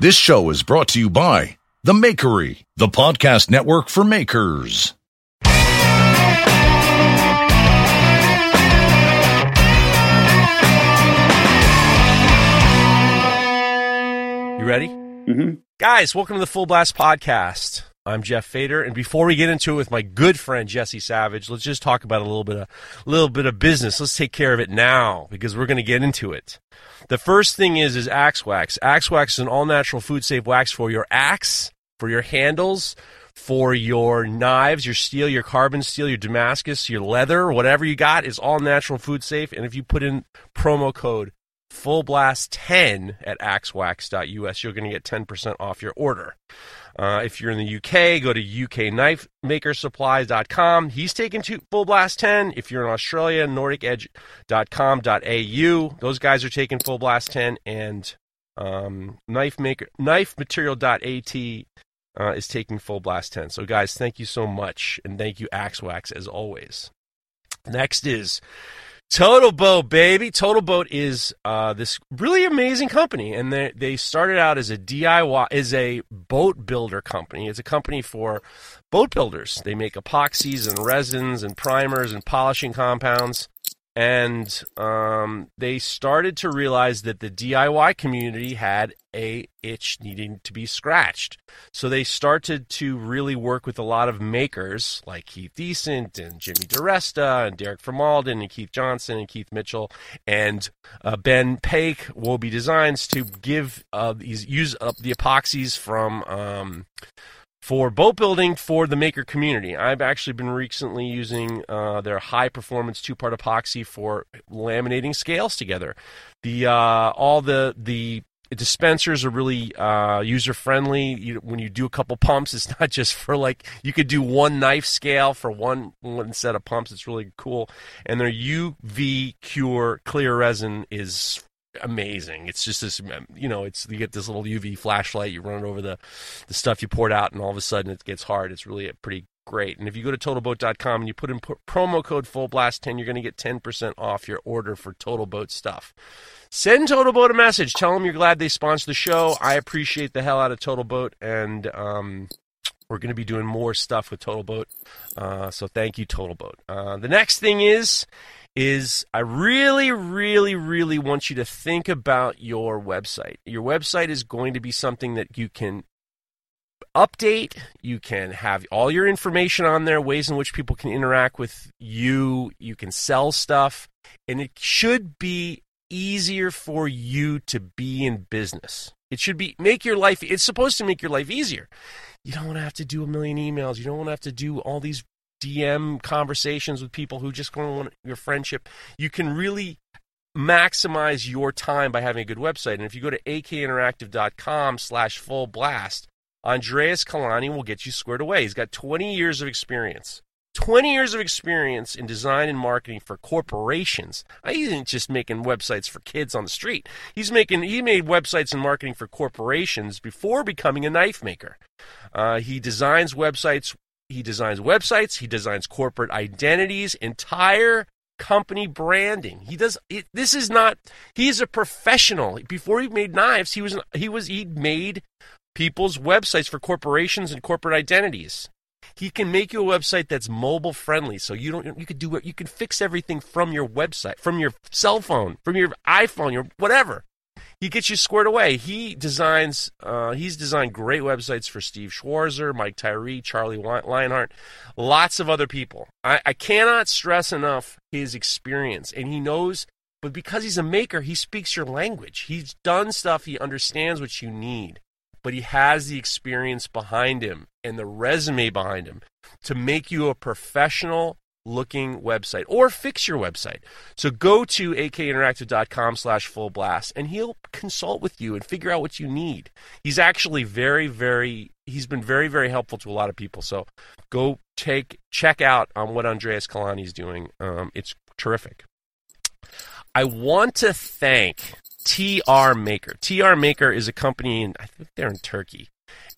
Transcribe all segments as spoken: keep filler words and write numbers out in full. This show is brought to you by The Makery, the podcast network for makers. You ready? Mm-hmm. Guys, welcome to the Full Blast Podcast. I'm Jeff Fader, and before we get into it with my good friend Jesse Savage, let's just talk about a little bit of little bit of business. Let's take care of it now because we're going to get into it. The first thing is is Axe Wax. Axe Wax is an all-natural food-safe wax for your axe, for your handles, for your knives, your steel, your carbon steel, your Damascus, your leather, whatever you got is all-natural food-safe. And if you put in promo code full blast ten at axe wax dot u s, you're going to get ten percent off your order. Uh, if you're in the U K, go to U K knife maker supplies dot com. He's taking to Full Blast ten. If you're in Australia, nordic edge dot com dot a u. Those guys are taking Full Blast ten, and um, knife maker, knife material dot a t uh, is taking Full Blast ten. So, guys, thank you so much, and thank you, Axe Wax, as always. Next is Total Boat, baby. Total Boat is uh, this really amazing company, and they they started out as a D I Y, is a boat builder company. It's a company for boat builders. They make epoxies and resins and primers and polishing compounds, and um, they started to realize that the D I Y community had a itch needing to be scratched. So they started to really work with a lot of makers like Keith Decent and Jimmy DiResta and Derek Vermalden and Keith Johnson and Keith Mitchell and uh, Ben Paik, Wobie Designs, to give uh, these use up the epoxies from um, for boat building for the maker community. I've actually been recently using uh, their high performance two part epoxy for laminating scales together. The uh, all the the dispensers are really uh, user-friendly. You, when you do a couple pumps, it's not just for like, you could do one knife scale for one, one set of pumps. It's really cool. And their U V Cure clear resin is amazing. It's just this, you know, it's, you get this little U V flashlight, you run it over the, the stuff you poured out, and all of a sudden it gets hard. It's really a pretty great. And if you go to total boat dot com and you put in p- promo code full blast ten, you're going to get ten percent off your order for Total Boat stuff. Send Total Boat a message. Tell them you're glad they sponsored the show. I appreciate the hell out of Total Boat, and um, we're going to be doing more stuff with Total Boat. Uh, so thank you, Total Boat. Uh, the next thing is, is I really, really, really want you to think about your website. Your website is going to be something that you can update. You can have all your information on there, ways in which people can interact with you. You can sell stuff, and it should be easier for you to be in business. It should be make your life. It's supposed to make your life easier. You don't want to have to do a million emails. You don't want to have to do all these D M conversations with people who just don't want your friendship. You can really maximize your time by having a good website. And if you go to a k interactive dot com slash full blast, Andreas Kalani will get you squared away. He's got twenty years of experience. twenty years of experience in design and marketing for corporations. He isn't just making websites for kids on the street. He's making he made websites and marketing for corporations before becoming a knife maker. Uh, he designs websites. He designs websites. He designs corporate identities, entire company branding. He does it, this is not. He is a professional. Before he made knives, he was he was he made. people's websites for corporations and corporate identities. He can make you a website that's mobile friendly, so you don't you could do you can fix everything from your website, from your cell phone, from your iPhone, your whatever. He gets you squared away. He designs. Uh, he's designed great websites for Steve Schwarzer, Mike Tyree, Charlie Lionheart, lots of other people. I, I cannot stress enough his experience, and he knows. But because he's a maker, he speaks your language. He's done stuff. He understands what you need. But he has the experience behind him and the resume behind him to make you a professional-looking website or fix your website. So go to a k interactive dot com slash full blast, and he'll consult with you and figure out what you need. He's actually very, very, he's been very, very helpful to a lot of people. So go take check out on what Andreas Kalani is doing. Um, it's terrific. I want to thank T R Maker. T R Maker is a company, in, I think they're in Turkey,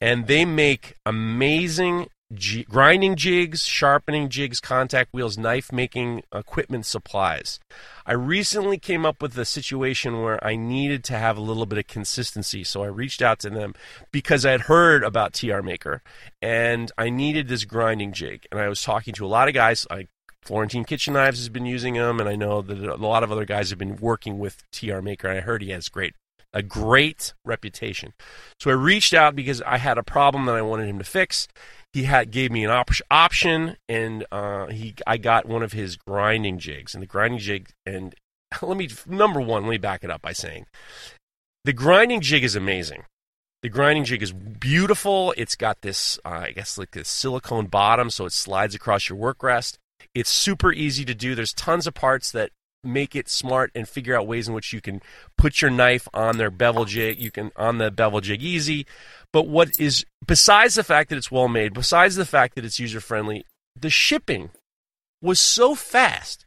and they make amazing G- grinding jigs, sharpening jigs, contact wheels, knife making equipment, supplies. I recently came up with a situation where I needed to have a little bit of consistency, so I reached out to them because I had heard about T R Maker, and I needed this grinding jig, and I was talking to a lot of guys. I, Florentine Kitchen Knives has been using them, and I know that a lot of other guys have been working with T R Maker, and I heard he has great a great reputation. So I reached out because I had a problem that I wanted him to fix. He had gave me an op- option, and uh, he I got one of his grinding jigs. And the grinding jig, and let me, number one, let me back it up by saying, the grinding jig is amazing. The grinding jig is beautiful. It's got this, uh, I guess, like this silicone bottom, so it slides across your work rest. It's super easy to do. There's tons of parts that make it smart and figure out ways in which you can put your knife on their bevel jig. You can on the bevel jig easy. But what is, besides the fact that it's well made, besides the fact that it's user friendly, the shipping was so fast.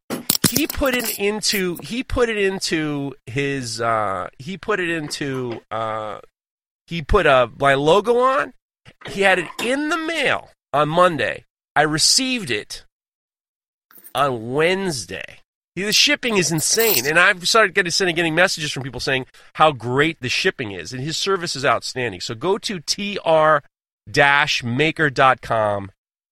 He put it into he put it into his uh, he put it into uh, he put a my logo on. He had it in the mail on Monday. I received it on Wednesday. The shipping is insane, and I've started getting, getting messages from people saying how great the shipping is, and his service is outstanding. So go to T R maker dot com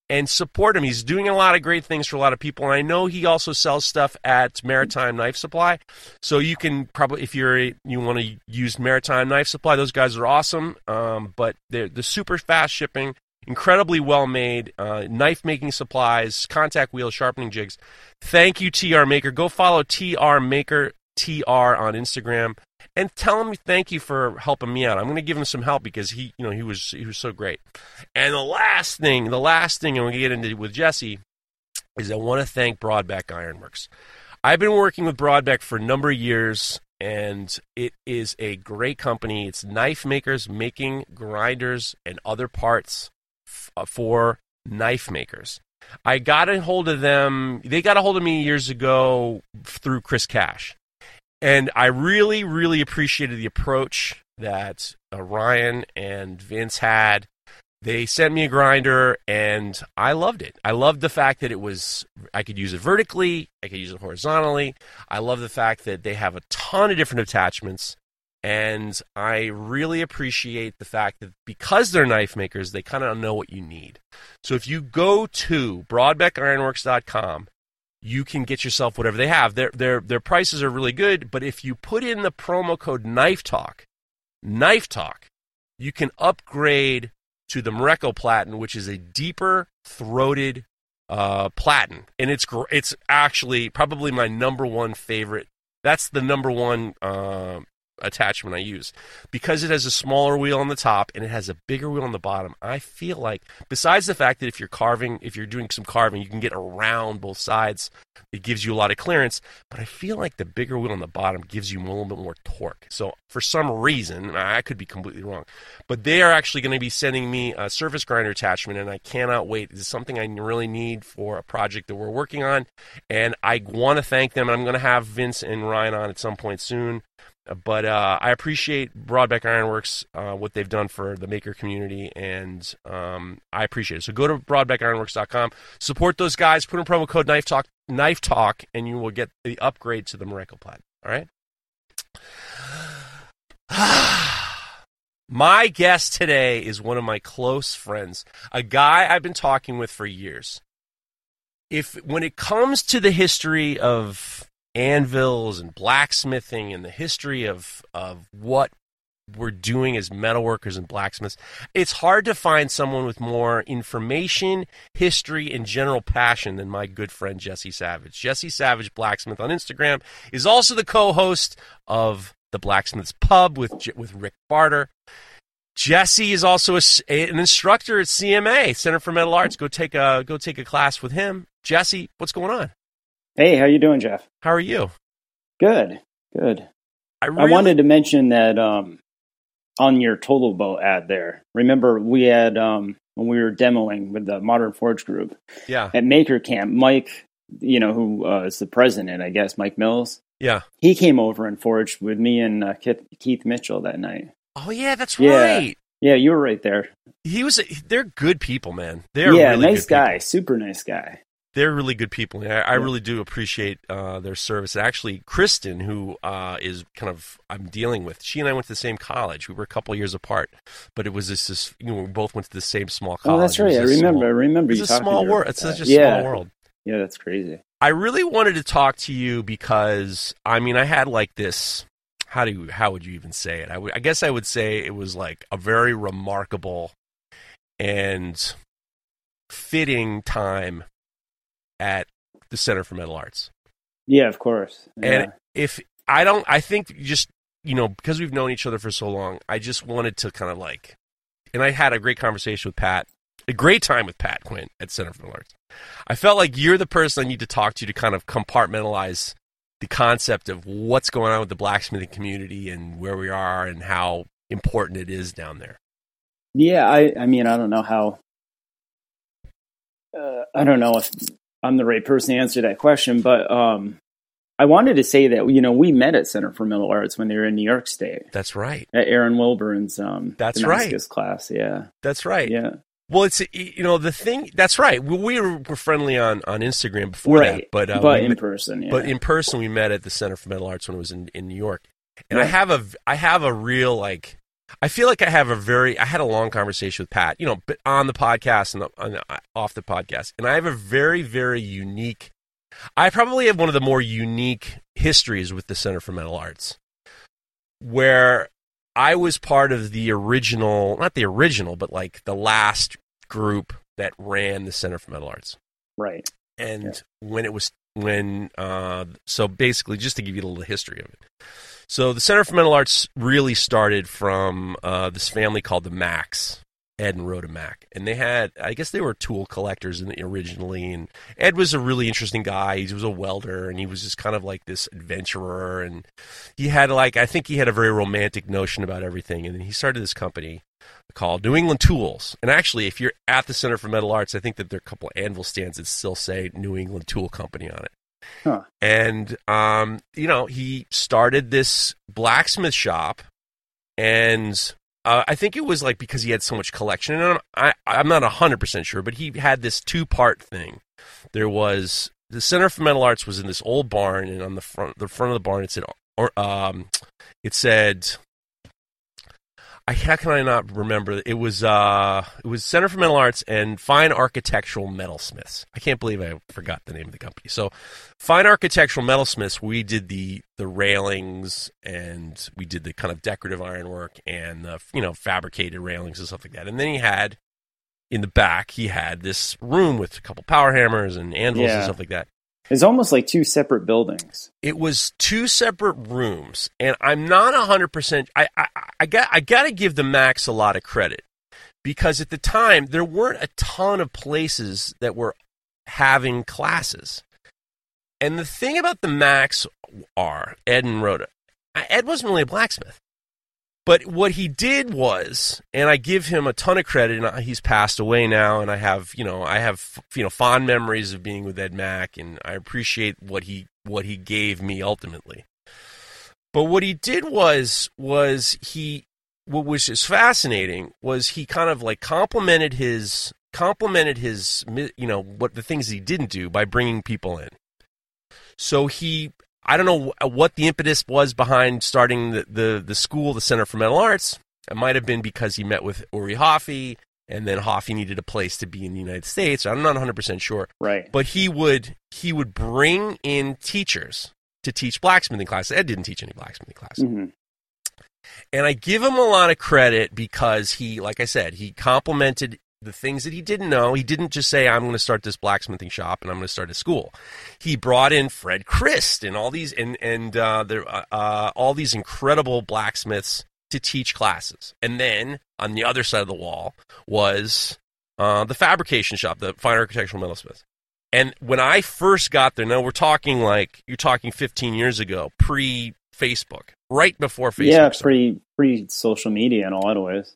and support him. He's doing a lot of great things for a lot of people, and I know he also sells stuff at Maritime Knife Supply. So you can probably, if you're a, you want to use Maritime Knife Supply, those guys are awesome, um, but they're, they're super fast shipping. Incredibly well-made uh, knife-making supplies, contact wheels, sharpening jigs. Thank you, T R Maker. Go follow T R Maker, T R on Instagram, and tell him thank you for helping me out. I'm going to give him some help because he, you know, he was he was so great. And the last thing, the last thing, and we get into with Jesse, is I want to thank Broadbeck Ironworks. I've been working with Broadbeck for a number of years. And it is a great company. It's knife makers making grinders and other parts for knife makers. I got a hold of them. They got a hold of me years ago through Chris Cash, and I really, really appreciated the approach that uh, Ryan and Vince had. They sent me a grinder, and I loved it. I loved the fact that it was, I could use it vertically, I could use it horizontally. I love the fact that they have a ton of different attachments. And I really appreciate the fact that because they're knife makers, they kind of know what you need. So if you go to broadbeck ironworks dot com, you can get yourself whatever they have. Their their their prices are really good, but if you put in the promo code KNIFETALK, KNIFETALK, you can upgrade to the Moreko Platen, which is a deeper throated uh, platen. And it's gr- it's actually probably my number one favorite. That's the number one uh, attachment I use because it has a smaller wheel on the top and it has a bigger wheel on the bottom. I feel like, besides the fact that if you're carving, if you're doing some carving, you can get around both sides. It gives you a lot of clearance, but I feel like the bigger wheel on the bottom gives you a little bit more torque. So for some reason, I could be completely wrong, but they are actually going to be sending me a surface grinder attachment, and I cannot wait. This is something I really need for a project that we're working on, and I want to thank them. I'm going to have Vince and Ryan on at some point soon. But uh, I appreciate Broadbeck Ironworks, uh, what they've done for the maker community, and um, I appreciate it. So go to broadbeck ironworks dot com, support those guys, put in promo code Knife Talk, Knife Talk, and you will get the upgrade to the Moreko Platen. All right. My guest today is one of my close friends, a guy I've been talking with for years. If when it comes to the history of anvils and blacksmithing and the history of of what we're doing as metalworkers and blacksmiths, it's hard to find someone with more information, history, and general passion than my good friend Jesse Savage. Jesse Savage Blacksmith on Instagram is also the co-host of The Blacksmith's Pub with with Rick Barter. Jesse is also a, an instructor at C M A, Center for Metal Arts. Go take a go take a class with him. Jesse, what's going on? Hey, how you doing, Jeff? How are you? Good, good. I, really... I wanted to mention that um, on your Total Boat ad there, remember we had, um, when we were demoing with the Modern Forge group yeah. at Maker Camp, Mike, you know, who uh, is the president, I guess, Mike Mills. Yeah. He came over and forged with me and uh, Keith Mitchell that night. Oh, yeah, that's yeah. right. Yeah, you were right there. He was. They're good people, man. They're yeah, really nice good guy, people. Super nice guy. They're really good people. I, I yeah. really do appreciate uh, their service. Actually, Kristen, who uh, is kind of I'm dealing with, she and I went to the same college. We were a couple years apart, but it was this. this you know, we both went to the same small college. Oh, that's right. I remember. Small, I remember. It's you a small world. It's such a yeah. small world. Yeah, that's crazy. I really wanted to talk to you because I mean, I had like this. How do you? How would you even say it? I, w- I guess I would say it was like a very remarkable and fitting time at the Center for Metal Arts. Yeah, of course. Yeah. And if I don't, I think just, you know, because we've known each other for so long, I just wanted to kind of like, and I had a great conversation with Pat, a great time with Pat Quinn at Center for Metal Arts. I felt like you're the person I need to talk to to kind of compartmentalize the concept of what's going on with the blacksmithing community and where we are and how important it is down there. Yeah, I, I mean, I don't know how, uh, I don't know if I'm the right person to answer that question, but um, I wanted to say that, you know, we met at Center for Metal Arts when they were in New York State. That's right. At Aaron Wilburn's um, That's right. class, yeah. That's right. Yeah. Well, it's, you know, the thing, that's right. We were friendly on, on Instagram before right. that. But, uh, but in met, person, yeah. But in person, we met at the Center for Metal Arts when it was in, in New York. And right. I have a, I have a real, like, I feel like I have a very, I had a long conversation with Pat, you know, on the podcast and on the, off the podcast. And I have a very, very unique, I probably have one of the more unique histories with the Center for Metal Arts, where I was part of the original, not the original, but like the last group that ran the Center for Metal Arts. Right. And yeah. when it was, when, uh, so basically just to give you a little history of it. So the Center for Metal Arts really started from uh, this family called the Macs, Ed and Rhoda Mac. And they had, I guess they were tool collectors in the, originally. And Ed was a really interesting guy. He was a welder, and he was just kind of like this adventurer. And he had like, I think he had a very romantic notion about everything. And then he started this company called New England Tools. And actually, if you're at the Center for Metal Arts, I think that there are a couple of anvil stands that still say New England Tool Company on it. Huh. And, um, you know, he started this blacksmith shop, and uh, I think it was like because he had so much collection. And I, I'm not one hundred percent sure, but he had this two-part thing. There was the Center for Metal Arts was in this old barn, and on the front, the front of the barn, it said, or, um, it said, I, how can I not remember? It was uh, it was Center for Metal Arts and Fine Architectural Metalsmiths. I can't believe I forgot the name of the company. So, Fine Architectural Metalsmiths, we did the the railings, and we did the kind of decorative ironwork and the, you know, fabricated railings and stuff like that. And then he had in the back, he had this room with a couple power hammers and anvils yeah. and stuff like that. It's almost like two separate buildings. It was two separate rooms, and I'm not one hundred percent. I I, I got I got to give the Max a lot of credit, because at the time there weren't a ton of places that were having classes. And the thing about the Max are Ed and Rhoda. Ed wasn't really a blacksmith, but what he did was, and I give him a ton of credit, and he's passed away now, and I have, you know, I have, you know, fond memories of being with Ed Mac, and I appreciate what he what he gave me ultimately. But what he did was was he what was just fascinating was he kind of like complimented his complimented his you know what the things he didn't do by bringing people in. So he. I don't know what the impetus was behind starting the, the, the school, the Center for Metal Arts. It might have been because he met with Uri Hofi, and then Hofi needed a place to be in the United States. I'm not one hundred percent sure. Right. But he would he would bring in teachers to teach blacksmithing classes. Ed didn't teach any blacksmithing classes. Mm-hmm. And I give him a lot of credit because he, like I said, he complimented the things that he didn't know. He didn't just say, I'm going to start this blacksmithing shop and I'm going to start a school. He brought in Fred Crist and all these and and uh, there, uh, uh, all these incredible blacksmiths to teach classes. And then on the other side of the wall was uh, the fabrication shop, the Fine Architectural Metalsmiths. And when I first got there, now we're talking like, you're talking fifteen years ago, pre-Facebook, right before Facebook. Yeah, pre, pre-social media in a lot of ways.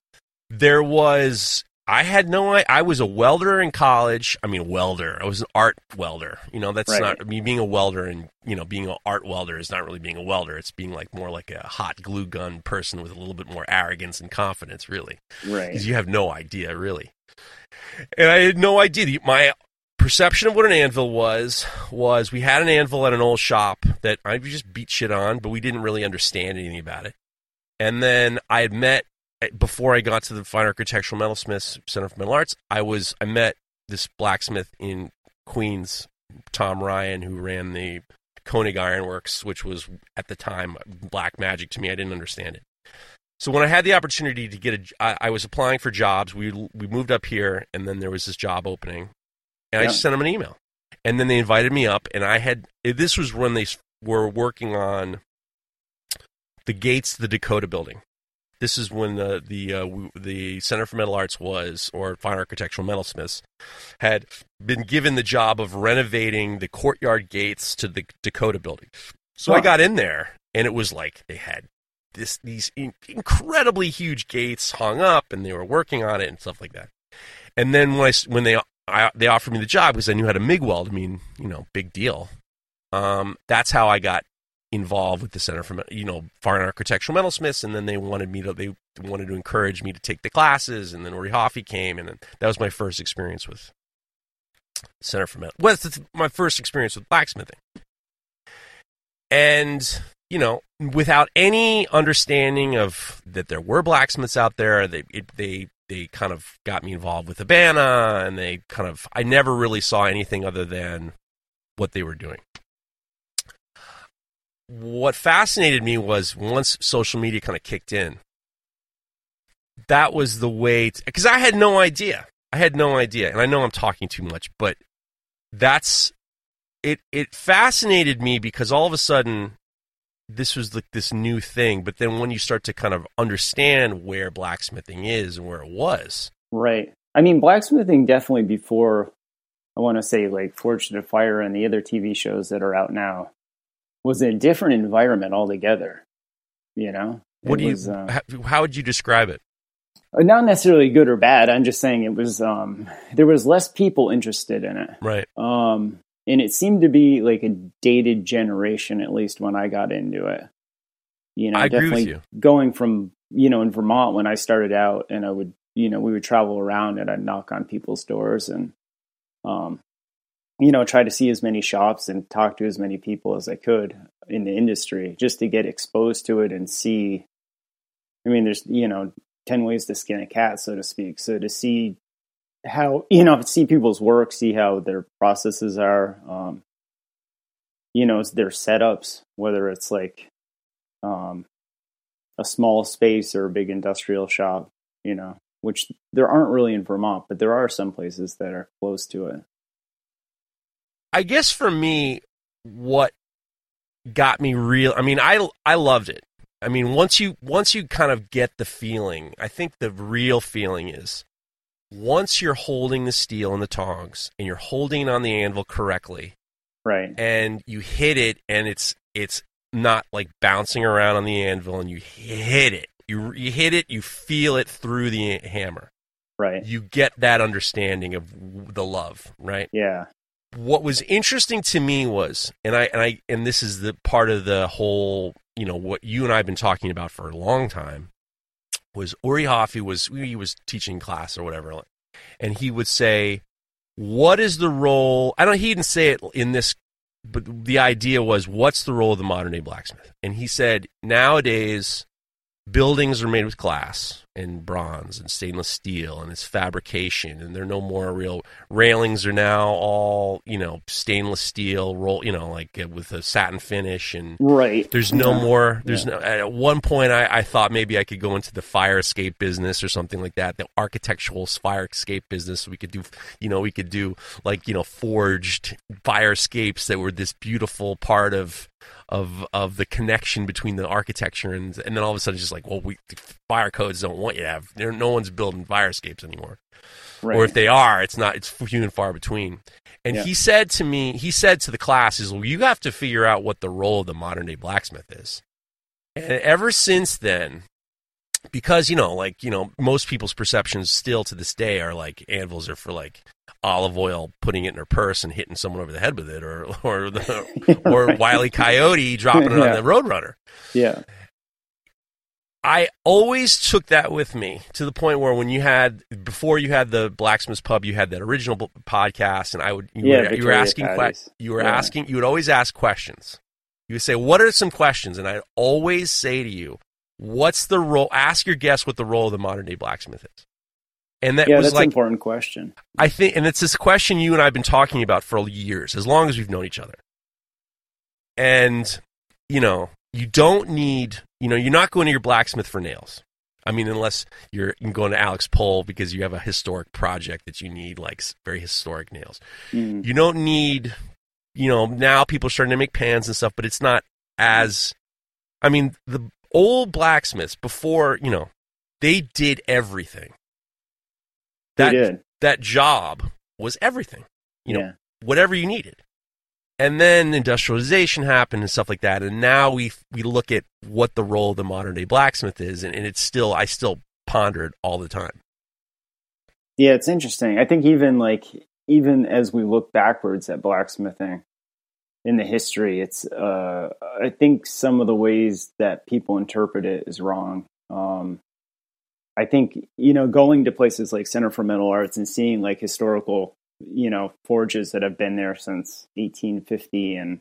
There was... I had no idea. I was a welder in college. I mean, welder. I was an art welder. You know, that's right. not I mean, being a welder and, you know, being an art welder is not really being a welder. It's being like more like a hot glue gun person with a little bit more arrogance and confidence, really. Right. Because you have no idea, really. And I had no idea. My perception of what an anvil was, was we had an anvil at an old shop that I just beat shit on, but we didn't really understand anything about it. And then I had met, before I got to the Fine Architectural Metalsmiths Center for Metal Arts, I was I met this blacksmith in Queens, Tom Ryan, who ran the Koenig Ironworks, which was at the time black magic to me. I didn't understand it. So when I had the opportunity to get a, I, I was applying for jobs. We we moved up here, and then there was this job opening, and yeah. I just sent them an email, and then they invited me up, and I had this was when they were working on the gates to the Dakota building. This is when the the uh, the Center for Metal Arts was, or Fine Architectural Metalsmiths, had been given the job of renovating the courtyard gates to the Dakota building. So wow. I got in there, and it was like they had this these in- incredibly huge gates hung up, and they were working on it and stuff like that. And then when I, when they I, they offered me the job because I knew how to MIG weld. I mean, you know, big deal. Um, that's how I got involved with the Center for, you know, Fine Architectural Metalsmiths, and then they wanted me to, they wanted to encourage me to take the classes, and then Uri Hofi came, and that was my first experience with Center for Metal. Well, that's my first experience with blacksmithing. And, you know, without any understanding of that there were blacksmiths out there, they it, they they kind of got me involved with Habana, and they kind of, I never really saw anything other than what they were doing. What fascinated me was once social media kind of kicked in, that was the way, because I had no idea. I had no idea. And I know I'm talking too much, but that's, it It fascinated me because all of a sudden this was like this new thing. But then when you start to kind of understand where blacksmithing is and where it was. Right. I mean, blacksmithing definitely before, I want to say like Forged to Fire and the other T V shows that are out now, was a different environment altogether, you know? What do you, was, uh, how, how would you describe it? Not necessarily good or bad. I'm just saying it was, um, there was less people interested in it. Right. Um, and it seemed to be like a dated generation, at least when I got into it. You know, I definitely agree with you. Going from, you know, in Vermont when I started out and I would, you know, we would travel around and I'd knock on people's doors and, um, you know, try to see as many shops and talk to as many people as I could in the industry just to get exposed to it and see. I mean, there's, you know, ten ways to skin a cat, so to speak. So to see how, you know, see people's work, see how their processes are, um, you know, their setups, whether it's like um, a small space or a big industrial shop, you know, which there aren't really in Vermont, but there are some places that are close to it. I guess for me, what got me real, I mean, I, I loved it. I mean, once you, once you kind of get the feeling, I think the real feeling is once you're holding the steel in the tongs and you're holding it on the anvil correctly, right? And you hit it and it's, it's not like bouncing around on the anvil and you hit it, you, you hit it, you feel it through the hammer, right? You get that understanding of the love, right? Yeah. What was interesting to me was, and I and I and this is the part of the whole, you know, what you and I have been talking about for a long time, was Uri Hofi was he was teaching class or whatever, and he would say, "What is the role?" I don't. He didn't say it in this, but the idea was, "What's the role of the modern day blacksmith?" And he said, "Nowadays, buildings are made with glass and bronze and stainless steel and it's fabrication and they're no more real. Railings are now all, you know, stainless steel roll, you know, like with a satin finish and right. There's no yeah. more, there's yeah. no, at one point I, I thought maybe I could go into the fire escape business or something like that, the architectural fire escape business. We could do, you know, we could do like, you know, forged fire escapes that were this beautiful part of, of of the connection between the architecture and and then all of a sudden it's just like, well, we the fire codes don't want you to have there no one's building fire escapes anymore. Right. Or if they are, it's not it's few and far between. And yeah. he said to me, he said to the class, is well, you have to figure out what the role of the modern day blacksmith is. And ever since then, because, you know, like, you know, most people's perceptions still to this day are like anvils are for like olive oil, putting it in her purse and hitting someone over the head with it, or, or, the, or right. Wile E. Coyote dropping it yeah. on the Roadrunner. Yeah. I always took that with me to the point where when you had, before you had the Blacksmith's Pub, you had that original b- podcast, and I would, you yeah, were, you were asking, que- you were yeah. asking, you would always ask questions. You would say, what are some questions? And I'd always say to you, what's the role, ask your guest what the role of the modern day blacksmith is. And that yeah, was that's like, an important question. I think, and it's this question you and I have been talking about for years, as long as we've known each other. And, you know, you don't need, you know, you're not going to your blacksmith for nails. I mean, unless you're going to Alex Pohl because you have a historic project that you need, like very historic nails. Mm. You don't need, you know, now people are starting to make pans and stuff, but it's not as, I mean, the old blacksmiths before, you know, they did everything. That, they did. That job was everything, you know, yeah. whatever you needed. And then industrialization happened and stuff like that. And now we we look at what the role of the modern day blacksmith is, and, and it's still I still ponder it all the time. Yeah, it's interesting. I think even like even as we look backwards at blacksmithing in the history, it's uh, I think some of the ways that people interpret it is wrong. Um, I think you know going to places like Center for Metal Arts and seeing like historical, you know, forges that have been there since eighteen fifty. And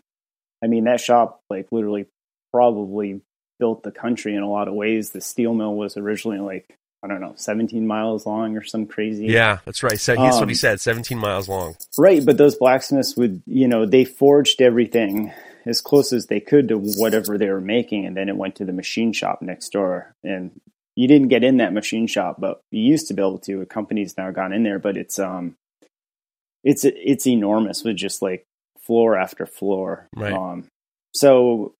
I mean, that shop, like, literally probably built the country in a lot of ways. The steel mill was originally like, I don't know, seventeen miles long or some crazy. Yeah, that's right. So that's um, what he said, seventeen miles long. Right. But those blacksmiths would, you know, they forged everything as close as they could to whatever they were making. And then it went to the machine shop next door. And you didn't get in that machine shop, but you used to be able to. A company's now gone in there, but it's, um, It's it's enormous with just like floor after floor. Right. Um, so,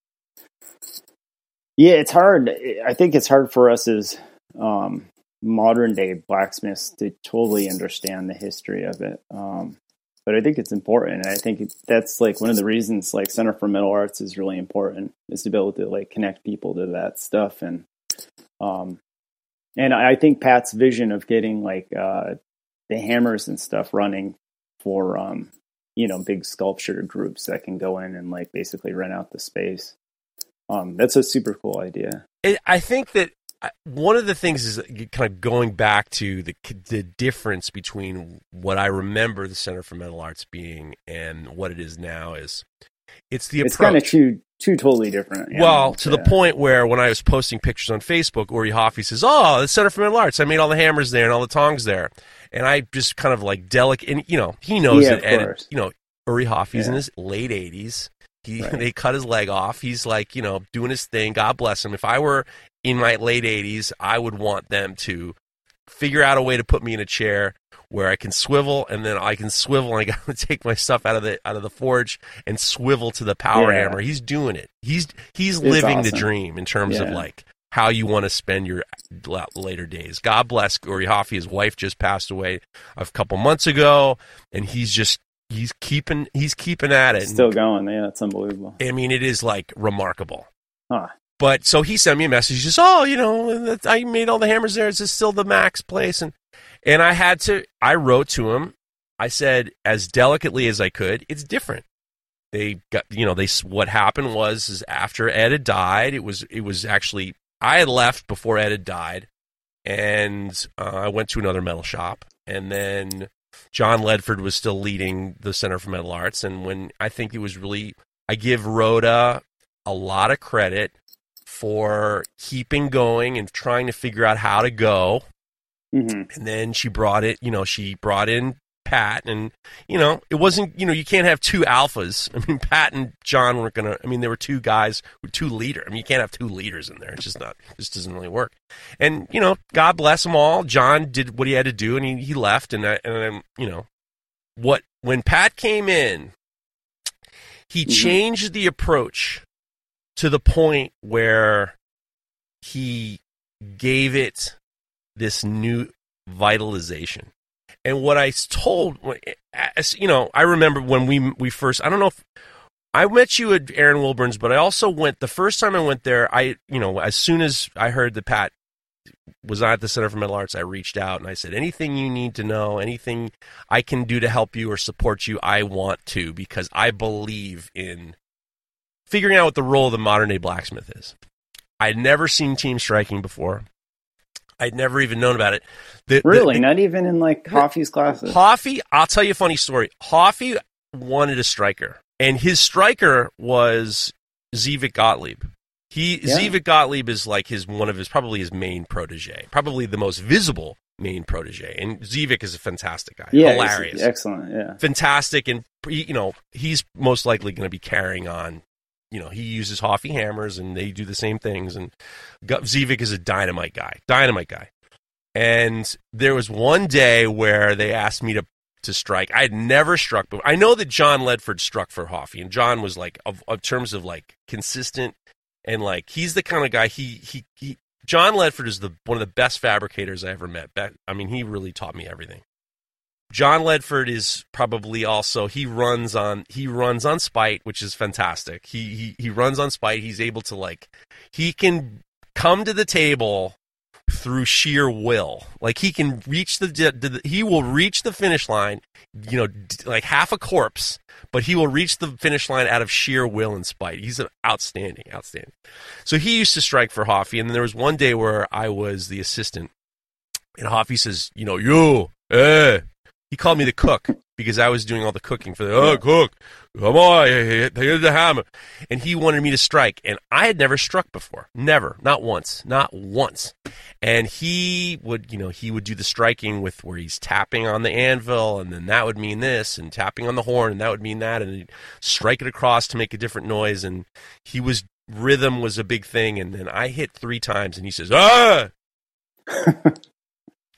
yeah, it's hard. I think it's hard for us as um, modern day blacksmiths to totally understand the history of it. Um, but I think it's important. And I think it's, that's like one of the reasons like Center for Metal Arts is really important, is to be able to like connect people to that stuff. And, um, and I think Pat's vision of getting like uh, the hammers and stuff running for, um, you know, big sculpture groups that can go in and like basically rent out the space. Um, that's a super cool idea. It, I think that one of the things is kind of going back to the, the difference between what I remember the Center for Metal Arts being and what it is now is it's the approach. It's kind of two, two totally different. Yeah. Well, to yeah. the point where when I was posting pictures on Facebook, Uri Hofi says, oh, the Center for Metal Arts, I made all the hammers there and all the tongs there. And I just kind of like delicate, and you know, he knows yeah, that, Ed, you know, Uri Hofi's yeah. in his late eighties. He right. They cut his leg off. He's like, you know, doing his thing. God bless him. If I were in my late eighties, I would want them to figure out a way to put me in a chair where I can swivel, and then I can swivel, and I got to take my stuff out of the out of the forge and swivel to the power yeah. hammer. He's doing it. He's he's it's living awesome. The dream in terms yeah. of like how you want to spend your later days. God bless Uri Hofi. His wife just passed away a couple months ago, and he's just he's keeping he's keeping at it. It's still going, yeah, it's unbelievable. I mean, it is like remarkable. Huh. But so he sent me a message. He says, "Oh, you know, I made all the hammers there. Is this still the Max place?" And and I had to. I wrote to him. I said as delicately as I could. It's different. They got you know they what happened was is after Ed had died. It was it was actually. I had left before Ed had died, and uh, I went to another metal shop. And then John Ledford was still leading the Center for Metal Arts. And when I think it was really, I give Rhoda a lot of credit for keeping going and trying to figure out how to go. Mm-hmm. And then she brought it, you know, she brought in Pat, and you know, it wasn't, you know, you can't have two alphas. I mean, Pat and John weren't gonna. I mean, there were two guys with two leader. I mean, you can't have two leaders in there. It's just not. This doesn't really work. And you know, God bless them all. John did what he had to do, and he, he left. And I, and I'm, you know, what when Pat came in, he mm-hmm. changed the approach to the point where he gave it this new vitalization. And what I told, you know, I remember when we we first, I don't know if, I met you at Aaron Wilburn's, but I also went, the first time I went there, I, you know, as soon as I heard that Pat was not at the Center for Metal Arts, I reached out and I said, anything you need to know, anything I can do to help you or support you, I want to, because I believe in figuring out what the role of the modern-day blacksmith is. I'd never seen team striking before. I'd never even known about it. The, really? The, the, not even in, like, Hofi's classes? Hofi, I'll tell you a funny story. Hofi wanted a striker, and his striker was Zvika Gottlieb. He yeah. Zvika Gottlieb is, like, his one of his, probably his main protege, probably the most visible main protege. And Zvika is a fantastic guy. Yeah, hilarious. Excellent, yeah. Fantastic, and, you know, he's most likely going to be carrying on. You know, he uses Hofi hammers, and they do the same things. And Zvika is a dynamite guy, dynamite guy. And there was one day where they asked me to to strike. I had never struck before. I know that John Ledford struck for Hofi, and John was like, of, of terms of like consistent, and like he's the kind of guy. He he he. John Ledford is the one of the best fabricators I ever met. I mean, he really taught me everything. John Ledford is probably also, he runs on, he runs on spite, which is fantastic. He, he, he runs on spite. He's able to, like, he can come to the table through sheer will. Like, he can reach the, he will reach the finish line, you know, like half a corpse, but he will reach the finish line out of sheer will and spite. He's an outstanding, outstanding. So he used to strike for Hofi. And then there was one day where I was the assistant, and Hofi says, you know, you, eh. He called me the cook because I was doing all the cooking for the oh, cook. Come on, here's the hammer. And he wanted me to strike. And I had never struck before. Never. Not once. Not once. And he would, you know, he would do the striking with where he's tapping on the anvil, and then that would mean this, and tapping on the horn, and that would mean that, and he'd strike it across to make a different noise. And he was, rhythm was a big thing. And then I hit three times, and he says, ah,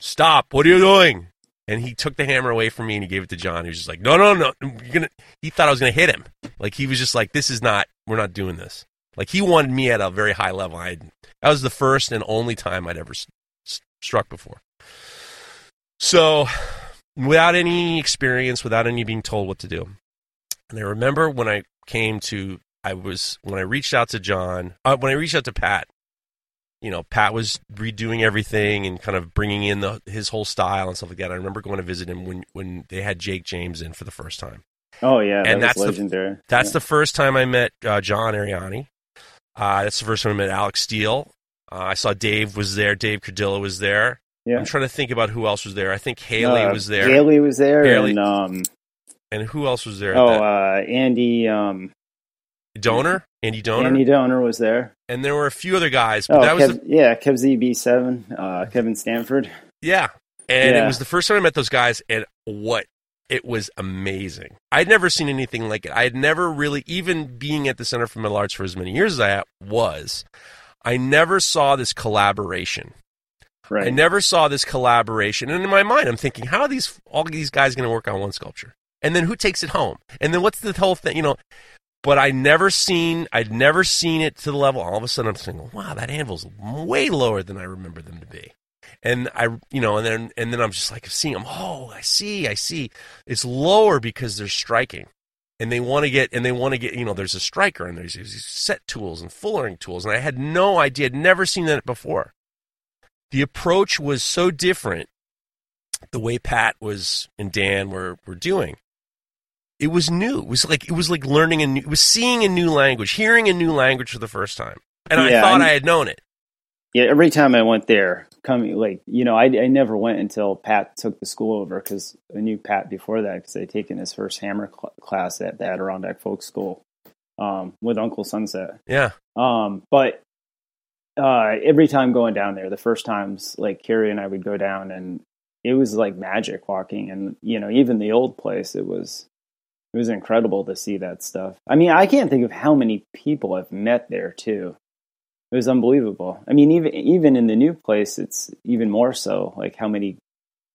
stop. What are you doing? And he took the hammer away from me, and he gave it to John. He was just like, no, no, no. You're gonna. He thought I was going to hit him. Like, he was just like, this is not, we're not doing this. Like, he wanted me at a very high level. I had, that was the first and only time I'd ever st- struck before. So without any experience, without any being told what to do. And I remember when I came to, I was, when I reached out to John, uh, when I reached out to Pat, you know, Pat was redoing everything and kind of bringing in the, his whole style and stuff like that. I remember going to visit him when, when they had Jake James in for the first time. Oh, yeah. And that that's legendary. The, that's yeah. the first time I met uh, John Arianni. Uh, that's the first time I met Alex Steele. Uh, I saw Dave was there. Dave Cardillo was there. Yeah. I'm trying to think about who else was there. I think Haley uh, was there. Haley was there. Haley. And, um, and who else was there? Oh, at that? Uh, Andy... Um... Donor, Andy Donor, Andy Donor was there, and there were a few other guys. But oh, that was Kev, the, yeah, Kev Z B seven, uh, Kevin Stanford. Yeah, and yeah. It was the first time I met those guys, and what it was amazing. I'd never seen anything like it. I had never really, even being at the Center for Metal Arts for as many years as I was, I never saw this collaboration. Right. I never saw this collaboration, and in my mind, I'm thinking, how are these all these guys going to work on one sculpture? And then who takes it home? And then what's the whole thing? You know. But I never seen, I'd never seen it to the level. All of a sudden, I'm thinking, "Wow, that anvil's way lower than I remember them to be." And I, you know, and then and then I'm just like seeing them. Oh, I see, I see. It's lower because they're striking, and they want to get, and they want to get. You know, there's a striker, and there's these set tools and fullering tools, and I had no idea. I'd never seen that before. The approach was so different. The way Pat was and Dan were were doing. It was new. It was like it was like learning a new. It was seeing a new language, hearing a new language for the first time, and yeah, I thought I, I had known it. Yeah, every time I went there, coming like you know, I, I never went until Pat took the school over because I knew Pat before that because they'd taken his first hammer cl- class at the Adirondack Folk School um, with Uncle Sunset. Yeah, um, but uh, every time going down there, the first times like Carrie and I would go down, and it was like magic walking, and you know, even the old place, it was. It was incredible to see that stuff. I mean, I can't think of how many people I've met there, too. It was unbelievable. I mean, even even in the new place, it's even more so, like how many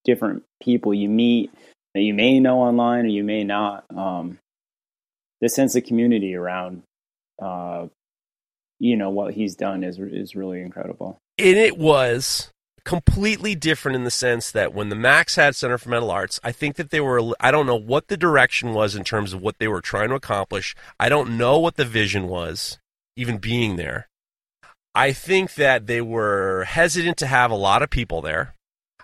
different people you meet that you may know online or you may not. Um, the sense of community around, uh, you know, what he's done is is really incredible. And it was... completely different in the sense that when the Max had Center for Metal Arts, I think that they were, I don't know what the direction was in terms of what they were trying to accomplish. I don't know what the vision was, even being there. I think that they were hesitant to have a lot of people there.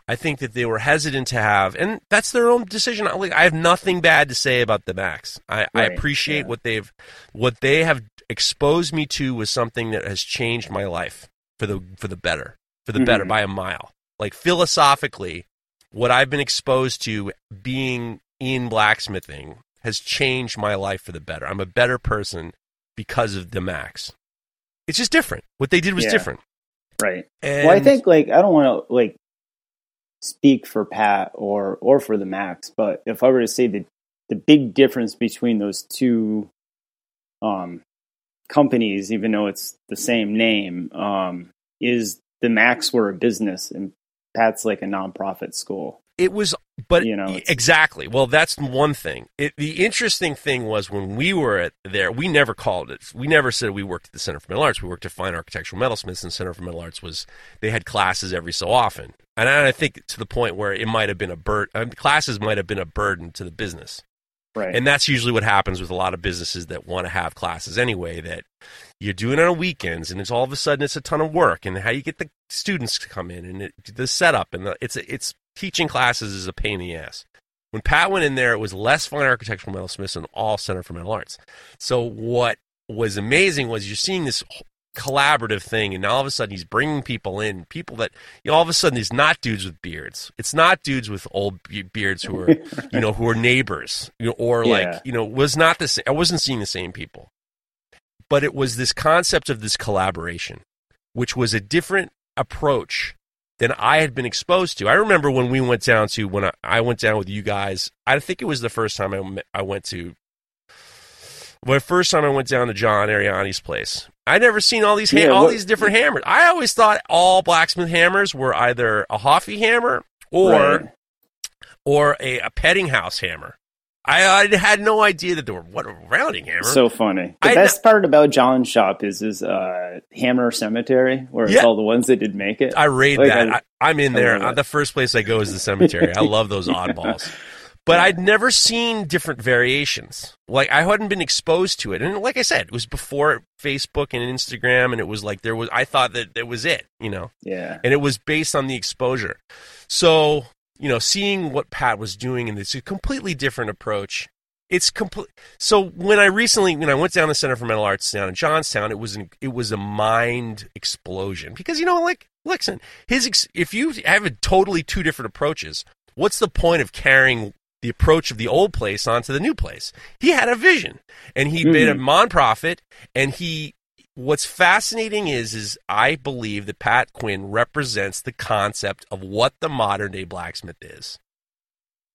I think that they were hesitant to have, and that's their own decision. Like, I have nothing bad to say about the Macs. I, right. I appreciate yeah. what they've, what they have exposed me to was something that has changed my life for the for the better, for the mm-hmm. better by a mile. Like, philosophically, what I've been exposed to being in blacksmithing has changed my life for the better. I'm a better person because of the Macs. It's just different. What they did was yeah. different, right? And well, I think like I don't want to like. speak for Pat or or for the Macs, but if I were to say the the big difference between those two um companies, even though it's the same name, um is the Macs were a business and Pat's like a nonprofit school. It was, but you know, exactly. Well, that's one thing. It, the interesting thing was when we were at there, we never called it. We never said we worked at the Center for Metal Arts. We worked at Fine Architectural Metalsmiths, and Center for Metal Arts was they had classes every so often. And I think to the point where it might have been a burden. I mean, classes might have been a burden to the business, right? And that's usually what happens with a lot of businesses that want to have classes anyway. That you're doing it on weekends, and it's all of a sudden it's a ton of work, and how you get the students to come in, and it, the setup, and the, it's it's. Teaching classes is a pain in the ass. When Pat went in there, it was less Fine Architectural Metalsmiths and all Center for Metal Arts. So what was amazing was you're seeing this collaborative thing, and all of a sudden he's bringing people in, people that you know, all of a sudden he's not dudes with beards. It's not dudes with old beards who are you know who are neighbors you know, or yeah. like you know was not the same. I wasn't seeing the same people, but it was this concept of this collaboration, which was a different approach than I had been exposed to. I remember when we went down to, when I, I went down with you guys, I think it was the first time I, met, I went to, the first time I went down to John Arianni's place. I'd never seen all these, ha- yeah, all what, these different hammers. I always thought all blacksmith hammers were either a Hofi hammer or right. or a, a Pettinghouse hammer. I, I had no idea that there were what a rounding hammer. So funny. The I best kn- part about John's shop is his uh, hammer cemetery, where yeah. it's all the ones that did make it. I raid like, that. I, I'm in I there. Uh, the first place I go is the cemetery. I love those oddballs. But yeah. I'd never seen different variations. Like, I hadn't been exposed to it. And like I said, it was before Facebook and Instagram, and it was like there was. I thought that that was it, you know. Yeah. And it was based on the exposure. So. You know, seeing what Pat was doing in this, a completely different approach. It's complete. So when I recently, when I went down to the Center for Metal Arts down in Johnstown, it was an, it was a mind explosion because you know, like, listen, his ex- if you have a totally two different approaches, what's the point of carrying the approach of the old place onto the new place? He had a vision, and he mm-hmm. made a nonprofit, and he. What's fascinating is, is I believe that Pat Quinn represents the concept of what the modern day blacksmith is.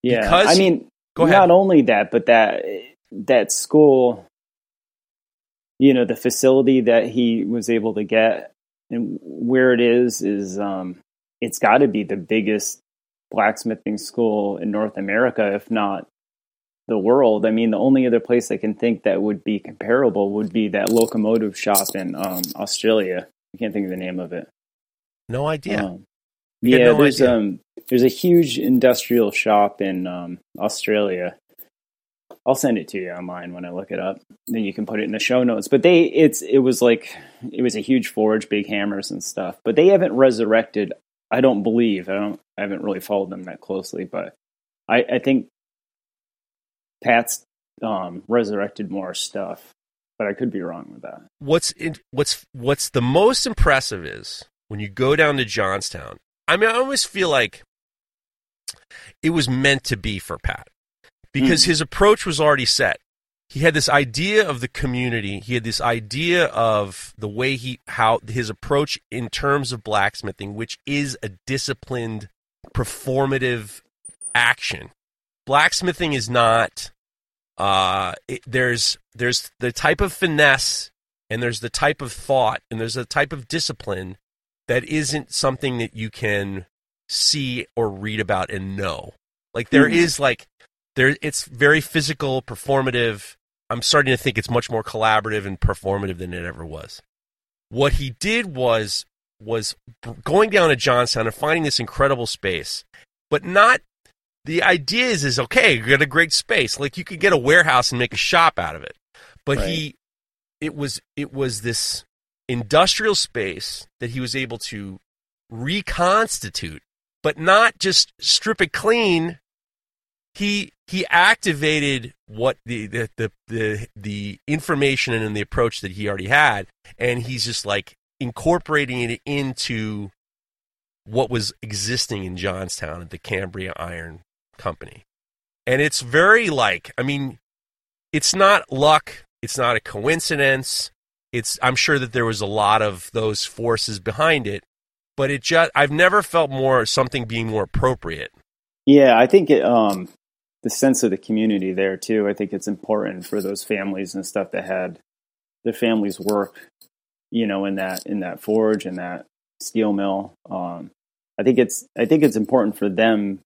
Yeah, because, I mean, go ahead. Not only that, but that that school, you know, the facility that he was able to get and where it is is um, it's got to be the biggest blacksmithing school in North America, if not the world. I mean, the only other place I can think that would be comparable would be that locomotive shop in um, Australia. I can't think of the name of it. No idea. Um, yeah, no there's idea. um, there's a huge industrial shop in um, Australia. I'll send it to you online when I look it up. Then you can put it in the show notes. But they, it's it was like it was a huge forge, big hammers and stuff. But they haven't resurrected. I don't believe. I don't. I haven't really followed them that closely, but I, I think. Pat's um, resurrected more stuff, but I could be wrong with that. What's in, what's what's the most impressive is when you go down to Johnstown. I mean, I always feel like it was meant to be for Pat because mm. his approach was already set. He had this idea of the community. He had this idea of the way he how his approach in terms of blacksmithing, which is a disciplined, performative action. Blacksmithing is not uh, it, there's there's the type of finesse and there's the type of thought and there's the type of discipline that isn't something that you can see or read about and know. Like there mm-hmm. is like there it's very physical, performative. I'm starting to think it's much more collaborative and performative than it ever was. What he did was was going down to Johnstown and finding this incredible space, but not. The idea is, is okay, you got a great space. Like you could get a warehouse and make a shop out of it. But right. he, it was, it was this industrial space that he was able to reconstitute, but not just strip it clean. He he activated what the the the the, the information and the approach that he already had, and he's just like incorporating it into what was existing in Johnstown at the Cambria Iron Company. And it's very like, I mean, it's not luck, it's not a coincidence. It's I'm sure that there was a lot of those forces behind it, but it just I've never felt more something being more appropriate. Yeah, I think it, um, the sense of the community there too. I think it's important for those families and stuff that had their families work, you know, in that in that forge and that steel mill. Um, I think it's I think it's important for them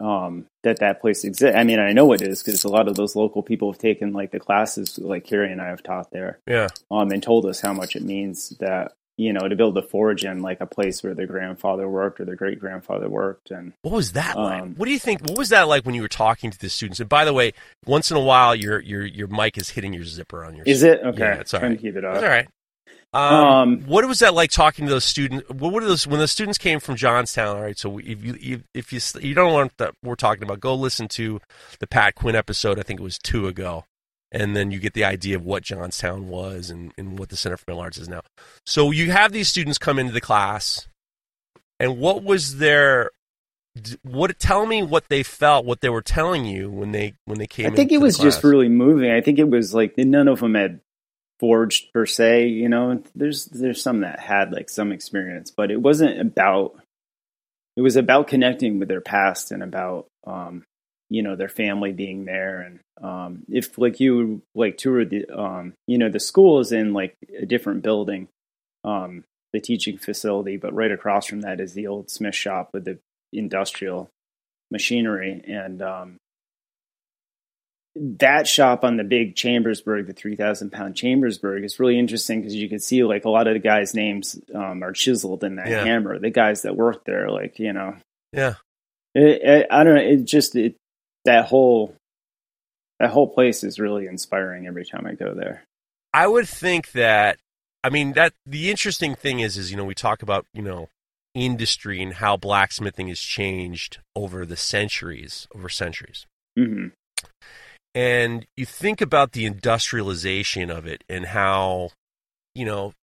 um, that that place exists. I mean, I know it is because a lot of those local people have taken like the classes, like Carrie and I have taught there. Yeah, um, and told us how much it means that. You know, to build a forge in like a place where their grandfather worked or their great grandfather worked. And what was that um, like? What do you think? What was that like when you were talking to the students? And by the way, once in a while, your your your mic is hitting your zipper on your. Is it okay? Yeah, it's all right. Trying to keep it up. It's all right. Um, um, what was that like talking to those students? What were those when the students came from Johnstown? All right, so if you if you you don't want that we're talking about, go listen to the Pat Quinn episode. I think it was two ago. And then you get the idea of what Johnstown was and, and what the Center for Metal Arts is now. So you have these students come into the class, and what was their what? Tell me what they felt, what they were telling you when they when they came. I think it was just really moving. I think it was like none of them had forged per se. You know, there's there's some that had like some experience, but it wasn't about. It was about connecting with their past and about. Um, you know, their family being there. And, um, if like you like tour the, um, you know, the school is in like a different building, um, the teaching facility, but right across from that is the old smith shop with the industrial machinery. And, um, that shop on the big Chambersburg, the three thousand pound Chambersburg, is really interesting because you can see like a lot of the guys' names, um, are chiseled in that yeah. hammer. The guys that work there, like, you know, yeah, it, it, I don't know. It just, it, That whole that whole place is really inspiring every time I go there. I would think that I mean that the interesting thing is is you know we talk about you know industry and how blacksmithing has changed over the centuries over centuries. Mm-hmm. And you think about the industrialization of it and how you know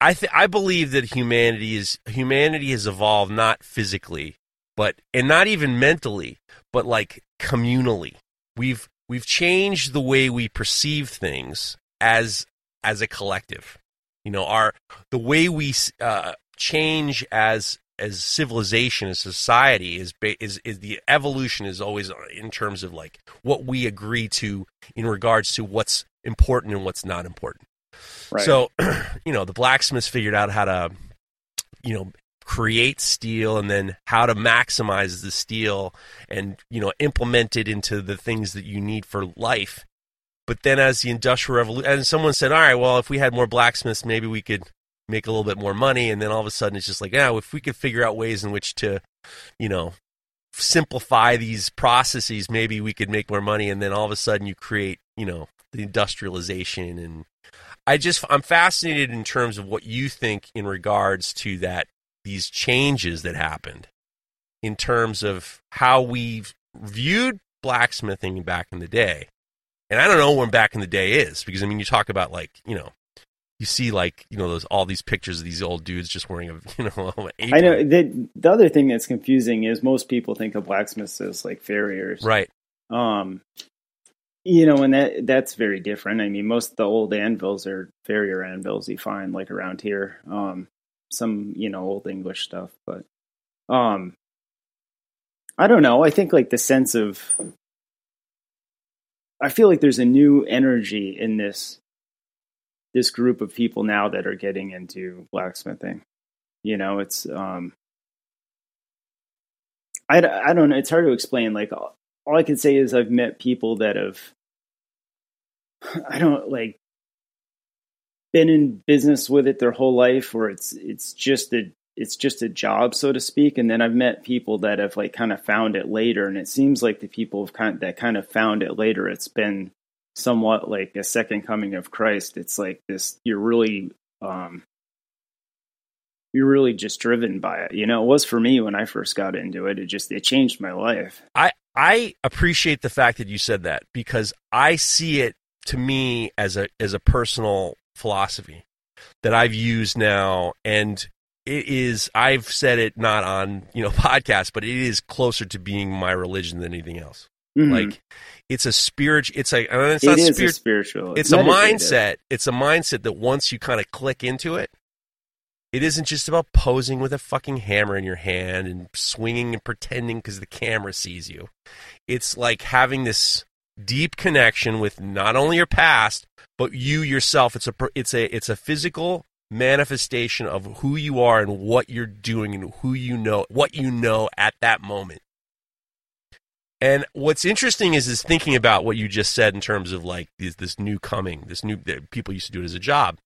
I th- I believe that humanity is humanity has evolved not physically but and not even mentally but like communally. We've we've changed the way we perceive things as as a collective. You know, our the way we uh, change as as civilization, as society is is is the evolution is always in terms of like what we agree to in regards to what's important and what's not important. Right. So, you know, the blacksmiths figured out how to you know create steel and then how to maximize the steel and, you know, implement it into the things that you need for life. But then as the Industrial Revolution, and someone said, all right, well, if we had more blacksmiths, maybe we could make a little bit more money. And then all of a sudden it's just like, yeah, if we could figure out ways in which to, you know, simplify these processes, maybe we could make more money. And then all of a sudden you create, you know, the industrialization. And I just, I'm fascinated in terms of what you think in regards to that these changes that happened in terms of how we viewed blacksmithing back in the day. And I don't know when back in the day is, because I mean, you talk about like, you know, you see like, you know, those, all these pictures of these old dudes just wearing a, you know, an apron. I know the, the other thing that's confusing is most people think of blacksmiths as like farriers. Right. Um, you know, and that that's very different. I mean, most of the old anvils are farrier anvils you find like around here. Um, some, you know, old English stuff, but, um, I don't know. I think like the sense of, I feel like there's a new energy in this, this group of people now that are getting into blacksmithing, you know, it's, um, I, I don't know. It's hard to explain. Like all, all I can say is I've met people that have, I don't like, been in business with it their whole life, or it's it's just a it's just a job, so to speak. And then I've met people that have like kind of found it later, and it seems like the people have kind of, that kind of found it later. It's been somewhat like a second coming of Christ. It's like this, you're really, um, you're really just driven by it. You know, it was for me when I first got into it, it just, it changed my life. I, I appreciate the fact that you said that, because I see it to me as a, as a personal philosophy that I've used now. And it is, I've said it not on, you know, podcasts, but it is closer to being my religion than anything else. Mm-hmm. Like it's a spirit, it's like, it's not it spir- a spiritual, it's, it's a mindset. It's a mindset that once you kind of click into it, it isn't just about posing with a fucking hammer in your hand and swinging and pretending because the camera sees you. It's like having this deep connection with not only your past, but you yourself. It's a, it's a, it's a physical manifestation of who you are and what you're doing and who you know, what you know at that moment. And what's interesting is is thinking about what you just said in terms of like this, this new coming, this new people used to do it as a job.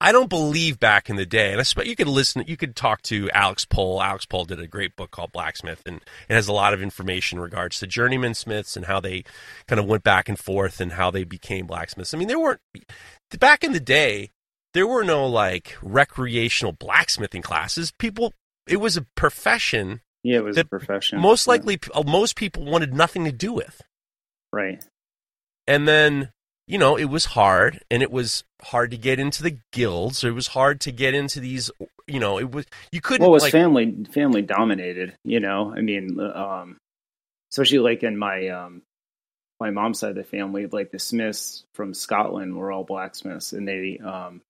I don't believe back in the day, and I suppose you could listen, you could talk to Alex Pohl. Alex Pohl did a great book called Blacksmith, and it has a lot of information in regards to journeyman smiths and how they kind of went back and forth and how they became blacksmiths. I mean, there weren't back in the day, there were no like recreational blacksmithing classes. People, it was a profession. Yeah, it was a profession. Most likely, yeah. most people wanted nothing to do with. Right. And then, you know, it was hard, and it was hard to get into the guilds. It was hard to get into these, you know, it was, you couldn't. Well, it was like, family, family dominated, you know? I mean, um, especially like in my, um, my mom's side of the family, like the Smiths from Scotland were all blacksmiths, and they, um,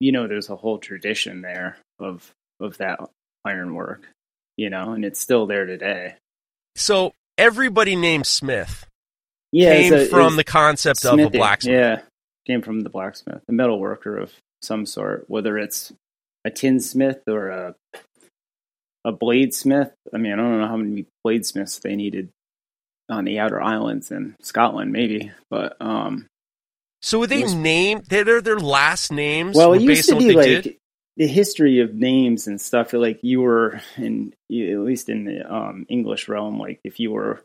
you know, there's a whole tradition there of, of that ironwork. You know, and it's still there today. So everybody named Smith yeah, came a, from the concept smithing, of a blacksmith. Yeah, came from the blacksmith, a metal worker of some sort, whether it's a tinsmith or a a bladesmith. I mean, I don't know how many bladesmiths they needed on the outer islands in Scotland, maybe. But um, so were they was, named? Their their last names. Well, it used to be like. Did? The history of names and stuff, like you were, in, at least in the um, English realm, like if you were,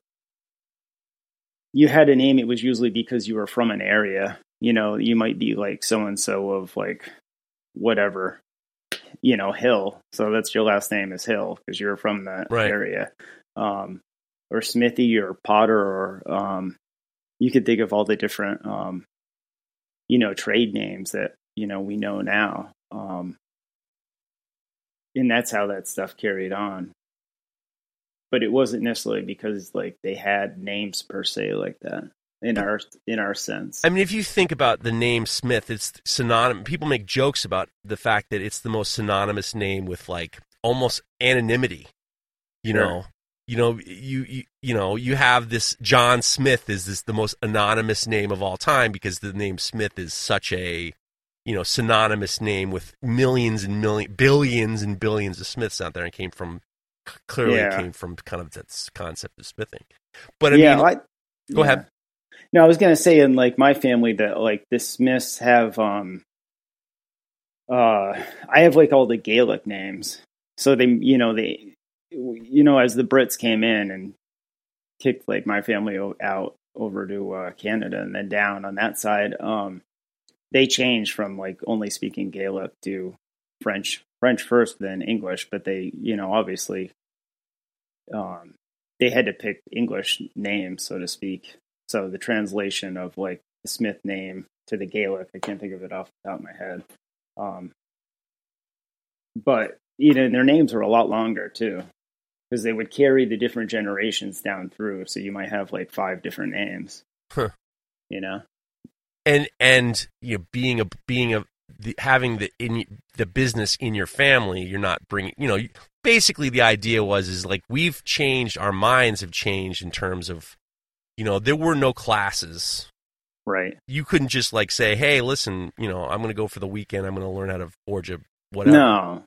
you had a name, it was usually because you were from an area. You know, you might be like so-and-so of like whatever, you know, Hill. So that's your last name is Hill because you're from that right. area. Um, or Smithy or Potter or um, you could think of all the different, um, you know, trade names that, you know, we know now. Um, And that's how that stuff carried on. But it wasn't necessarily because like they had names per se like that in our in our sense. I mean, if you think about the name Smith, it's synonymous. People make jokes about the fact that it's the most synonymous name with like almost anonymity. You sure. know, you know, you, you you know, you have this John Smith is this the most anonymous name of all time because the name Smith is such a you know, synonymous name with millions and millions, billions and billions of Smiths out there, and came from, clearly yeah. came from kind of that concept of smithing. But I yeah, mean, I, go yeah. ahead. No, I was going to say in like my family that like the Smiths have, um, uh, I have like all the Gaelic names. So they, you know, they, you know, as the Brits came in and kicked like my family out over to uh, Canada and then down on that side, um, they changed from like only speaking Gaelic to French, French first, then English. But they, you know, obviously, um, they had to pick English names, so to speak. So the translation of like the Smith name to the Gaelic, I can't think of it off the top of my head. Um, but you know, their names were a lot longer too, because they would carry the different generations down through. So you might have like five different names, huh. you know. And and you know, being a being a the, having the in the business in your family, you're not bringing. You know, you, basically the idea was is like we've changed, our minds have changed in terms of, you know, there were no classes, right? You couldn't just like say, hey, listen, you know, I'm going to go for the weekend, I'm going to learn how to forge a whatever. No, so,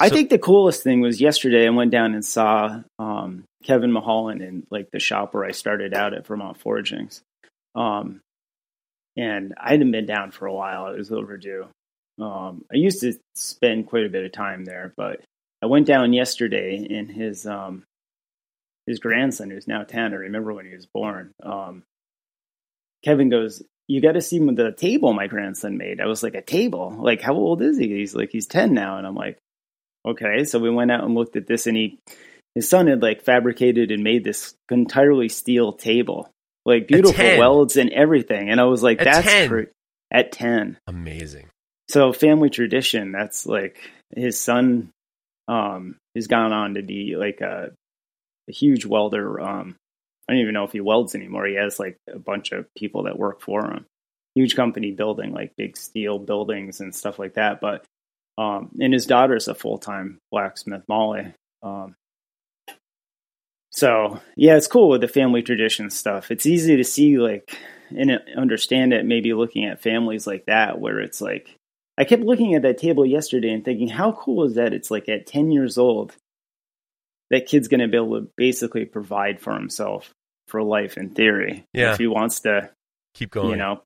I think the coolest thing was yesterday I went down and saw um, Kevin Mulholland in like the shop where I started out at Vermont Forgings. Um, And I hadn't been down for a while. It was overdue. Um, I used to spend quite a bit of time there, but I went down yesterday, and his um, his grandson, who's now ten, I remember when he was born, um, Kevin goes, you got to see the table my grandson made. I was like, a table? Like, how old is he? He's like, he's ten now. And I'm like, okay. So we went out and looked at this, and he, his son had like fabricated and made this entirely steel table, like beautiful welds and everything. And I was like, that's cr- at ten. Amazing. So family tradition. That's like his son, um, has gone on to be like a, a huge welder. Um, I don't even know if he welds anymore. He has like a bunch of people that work for him. Huge company building, like big steel buildings and stuff like that. But, um, and his daughter's a full-time blacksmith, Molly. Um, so yeah, it's cool with the family tradition stuff. It's easy to see, like, and understand it, maybe looking at families like that, where it's like, I kept looking at that table yesterday and thinking, how cool is that? It's like at ten years old, that kid's going to be able to basically provide for himself for life in theory. Yeah. If he wants to keep going, you know,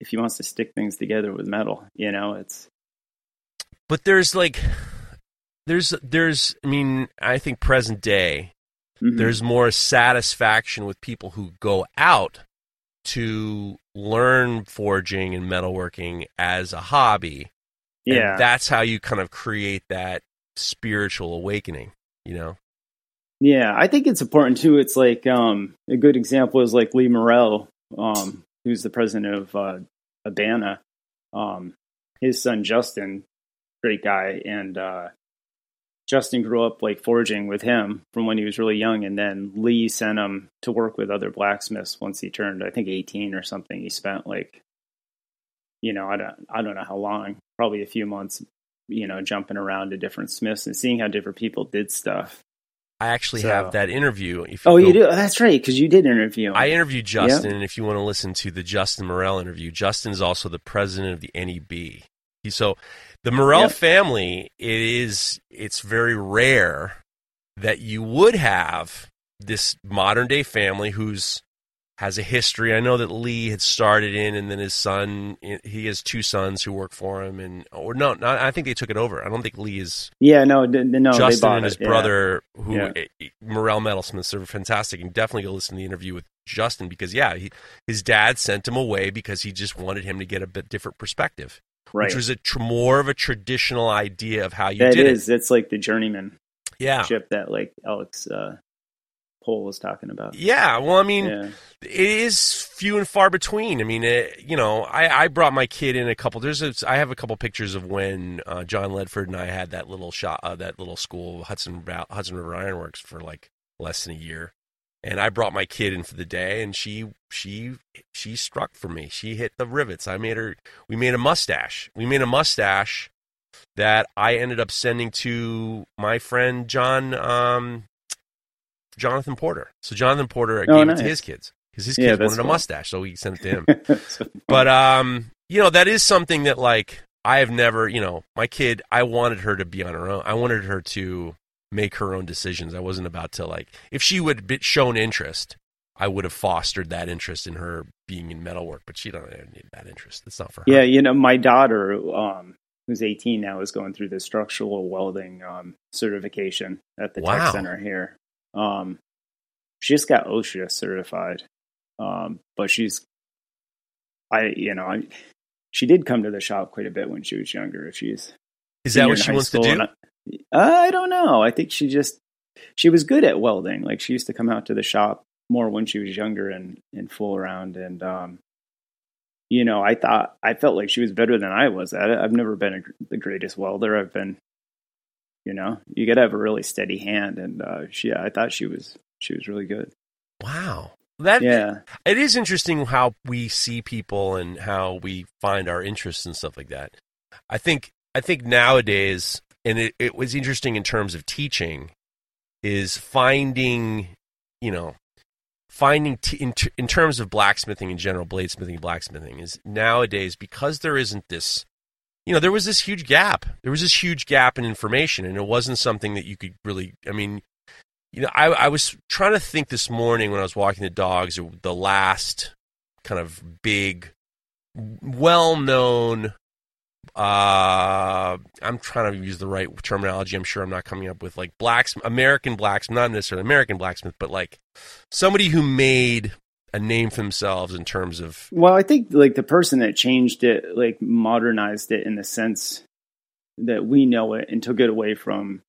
if he wants to stick things together with metal, you know, it's, but there's like, there's, there's, I mean, I think present day, mm-hmm. there's more satisfaction with people who go out to learn forging and metalworking as a hobby. Yeah. And that's how you kind of create that spiritual awakening. You know? Yeah, I think it's important too. It's like, um, a good example is like Lee Morrell, um, who's the president of uh, Abana. Um, his son, Justin, great guy. And uh, Justin grew up like forging with him from when he was really young. And then Lee sent him to work with other blacksmiths once he turned, I think, eighteen or something. He spent like, you know, I don't, I don't know how long, probably a few months, you know, jumping around to different smiths and seeing how different people did stuff. I actually so. have that interview. If you oh, go, you do? Oh, that's right, because you did interview him. I interviewed Justin, yep. And if you want to listen to the Justin Morrell interview, Justin is also the president of the N E B. He, so the Morrell yep. family, it is, it's very rare that you would have this modern-day family who's has a history. I know that Lee had started in, and then his son, he has two sons who work for him, and or no, not, I think they took it over. I don't think Lee is. Yeah, no, no. Justin they bought and his it, brother, yeah. who yeah. Morrell Metalsmiths, are fantastic, and definitely go listen to the interview with Justin, because yeah, he, his dad sent him away because he just wanted him to get a bit different perspective, right? Which was a tr- more of a traditional idea of how you that did is, it. That is, it's like the journeyman, yeah, ship that like Alex Uh, Pohl was talking about. Yeah, well, I mean, yeah. It is few and far between. I mean, it, you know, I, I brought my kid in a couple. There's, a, I have a couple pictures of when uh, John Ledford and I had that little shop, uh, that little school, Hudson Hudson River Ironworks, for like less than a year. And I brought my kid in for the day, and she she she struck for me. She hit the rivets. I made her. We made a mustache. We made a mustache that I ended up sending to my friend John. Um, Jonathan Porter. So Jonathan Porter oh, gave nice. it to his kids because his kids yeah, wanted a cool. mustache, so he sent it to him. so but um, you know, that is something that like I have never, you know, my kid, I wanted her to be on her own. I wanted her to make her own decisions. I wasn't about to like, if she would have shown interest, I would have fostered that interest in her being in metalwork, but she doesn't need that interest. It's not for her. Yeah, you know, my daughter, um, who's eighteen now, is going through the structural welding um, certification at the wow. tech center here. Um, she just got OSHA certified. Um, but she's, I, you know, I, she did come to the shop quite a bit when she was younger. She's, is that what she wants to do? I, I don't know. I think she just, she was good at welding. Like, she used to come out to the shop more when she was younger and, and fool around. And, um, you know, I thought, I felt like she was better than I was at it. I've never been a, the greatest welder. I've been, you know, you got to have a really steady hand, and uh, she, I thought she was, she was really good. Wow, that yeah, it is interesting how we see people and how we find our interests and stuff like that. I think, I think nowadays, and it, it was interesting in terms of teaching, is finding, you know, finding t- in, t- in terms of blacksmithing in general, bladesmithing, blacksmithing is nowadays, because there isn't this. You know, there was this huge gap. There was this huge gap in information, and it wasn't something that you could really, I mean, you know, I, I was trying to think this morning when I was walking the dogs, the last kind of big, well-known, uh, I'm trying to use the right terminology. I'm sure I'm not coming up with like blacksmith, American blacksmith, not necessarily American blacksmith, but like somebody who made a name for themselves in terms of... Well, I think like the person that changed it, like modernized it in the sense that we know it and took it away from...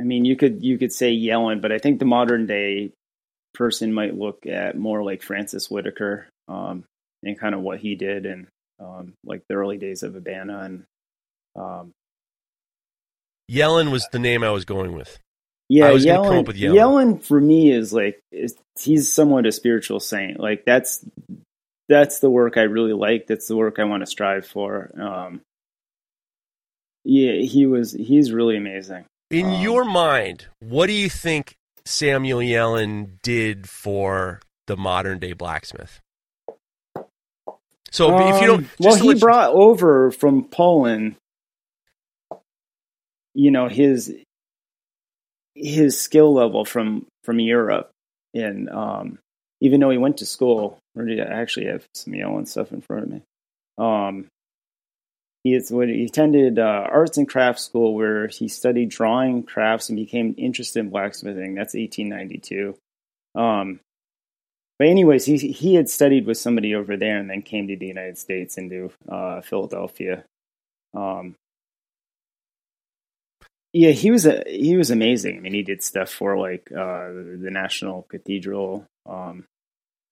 I mean, you could you could say Yellin, but I think the modern day person might look at more like Francis Whitaker um, and kind of what he did and um, like the early days of Abana. And um, Yellin was the name I was going with. Yeah, I was Yellin, come up with Yellin. Yellin for me is like is, he's somewhat a spiritual saint. Like that's that's the work I really like. That's the work I want to strive for. Um, yeah, he was he's really amazing. In um, your mind, what do you think Samuel Yellin did for the modern day blacksmith? So um, if you don't, just well, he brought you... over from Poland, you know, his. his skill level from, from Europe. And um, even though he went to school, or did I actually have some Yellin stuff in front of me? Um, he, is, he attended uh, arts and crafts school where he studied drawing crafts and became interested in blacksmithing. That's eighteen ninety-two. Um, but anyways, he, he had studied with somebody over there and then came to the United States and to uh, Philadelphia. Um, Yeah, he was a, he was amazing. I mean, he did stuff for like uh, the National Cathedral. Um,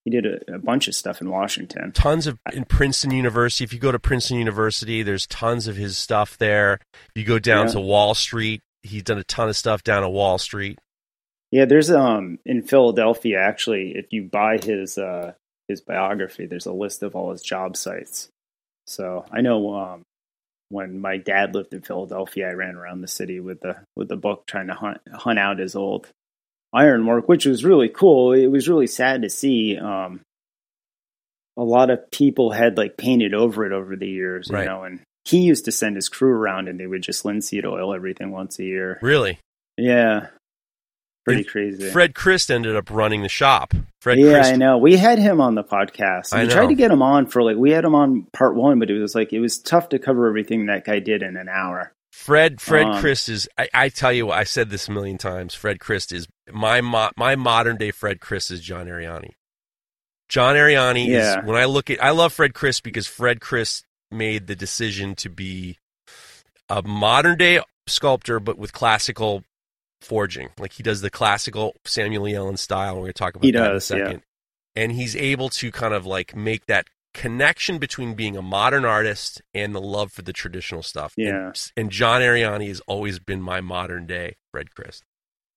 he did a, a bunch of stuff in Washington. Tons of in Princeton University. If you go to Princeton University, there's tons of his stuff there. You go down yeah. to Wall Street. He's done a ton of stuff down at Wall Street. Yeah, there's um in Philadelphia actually. If you buy his uh, his biography, there's a list of all his job sites. So I know. Um, When my dad lived in Philadelphia, I ran around the city with the with the book trying to hunt hunt out his old ironwork, which was really cool. It was really sad to see. Um, a lot of people had like painted over it over the years, you right. know. And he used to send his crew around, and they would just linseed oil everything once a year. Really? Yeah, pretty and crazy. Fred Crist ended up running the shop. Fred yeah, Crist. I know. We had him on the podcast. And we know. tried to get him on for like, we had him on part one, but it was like, it was tough to cover everything that guy did in an hour. Fred, Fred um, Crist is, I, I tell you what, I said this a million times. Fred Crist is, my mo- my modern day Fred Crist is John Arianni. John Arianni yeah. is, when I look at, I love Fred Crist because Fred Crist made the decision to be a modern day sculptor, but with classical forging, like he does the classical Samuel Yellin style. We're going to talk about he that does, in a second. Yeah. And he's able to kind of like make that connection between being a modern artist and the love for the traditional stuff. Yeah. And, and John Arianni has always been my modern day Fred Crist.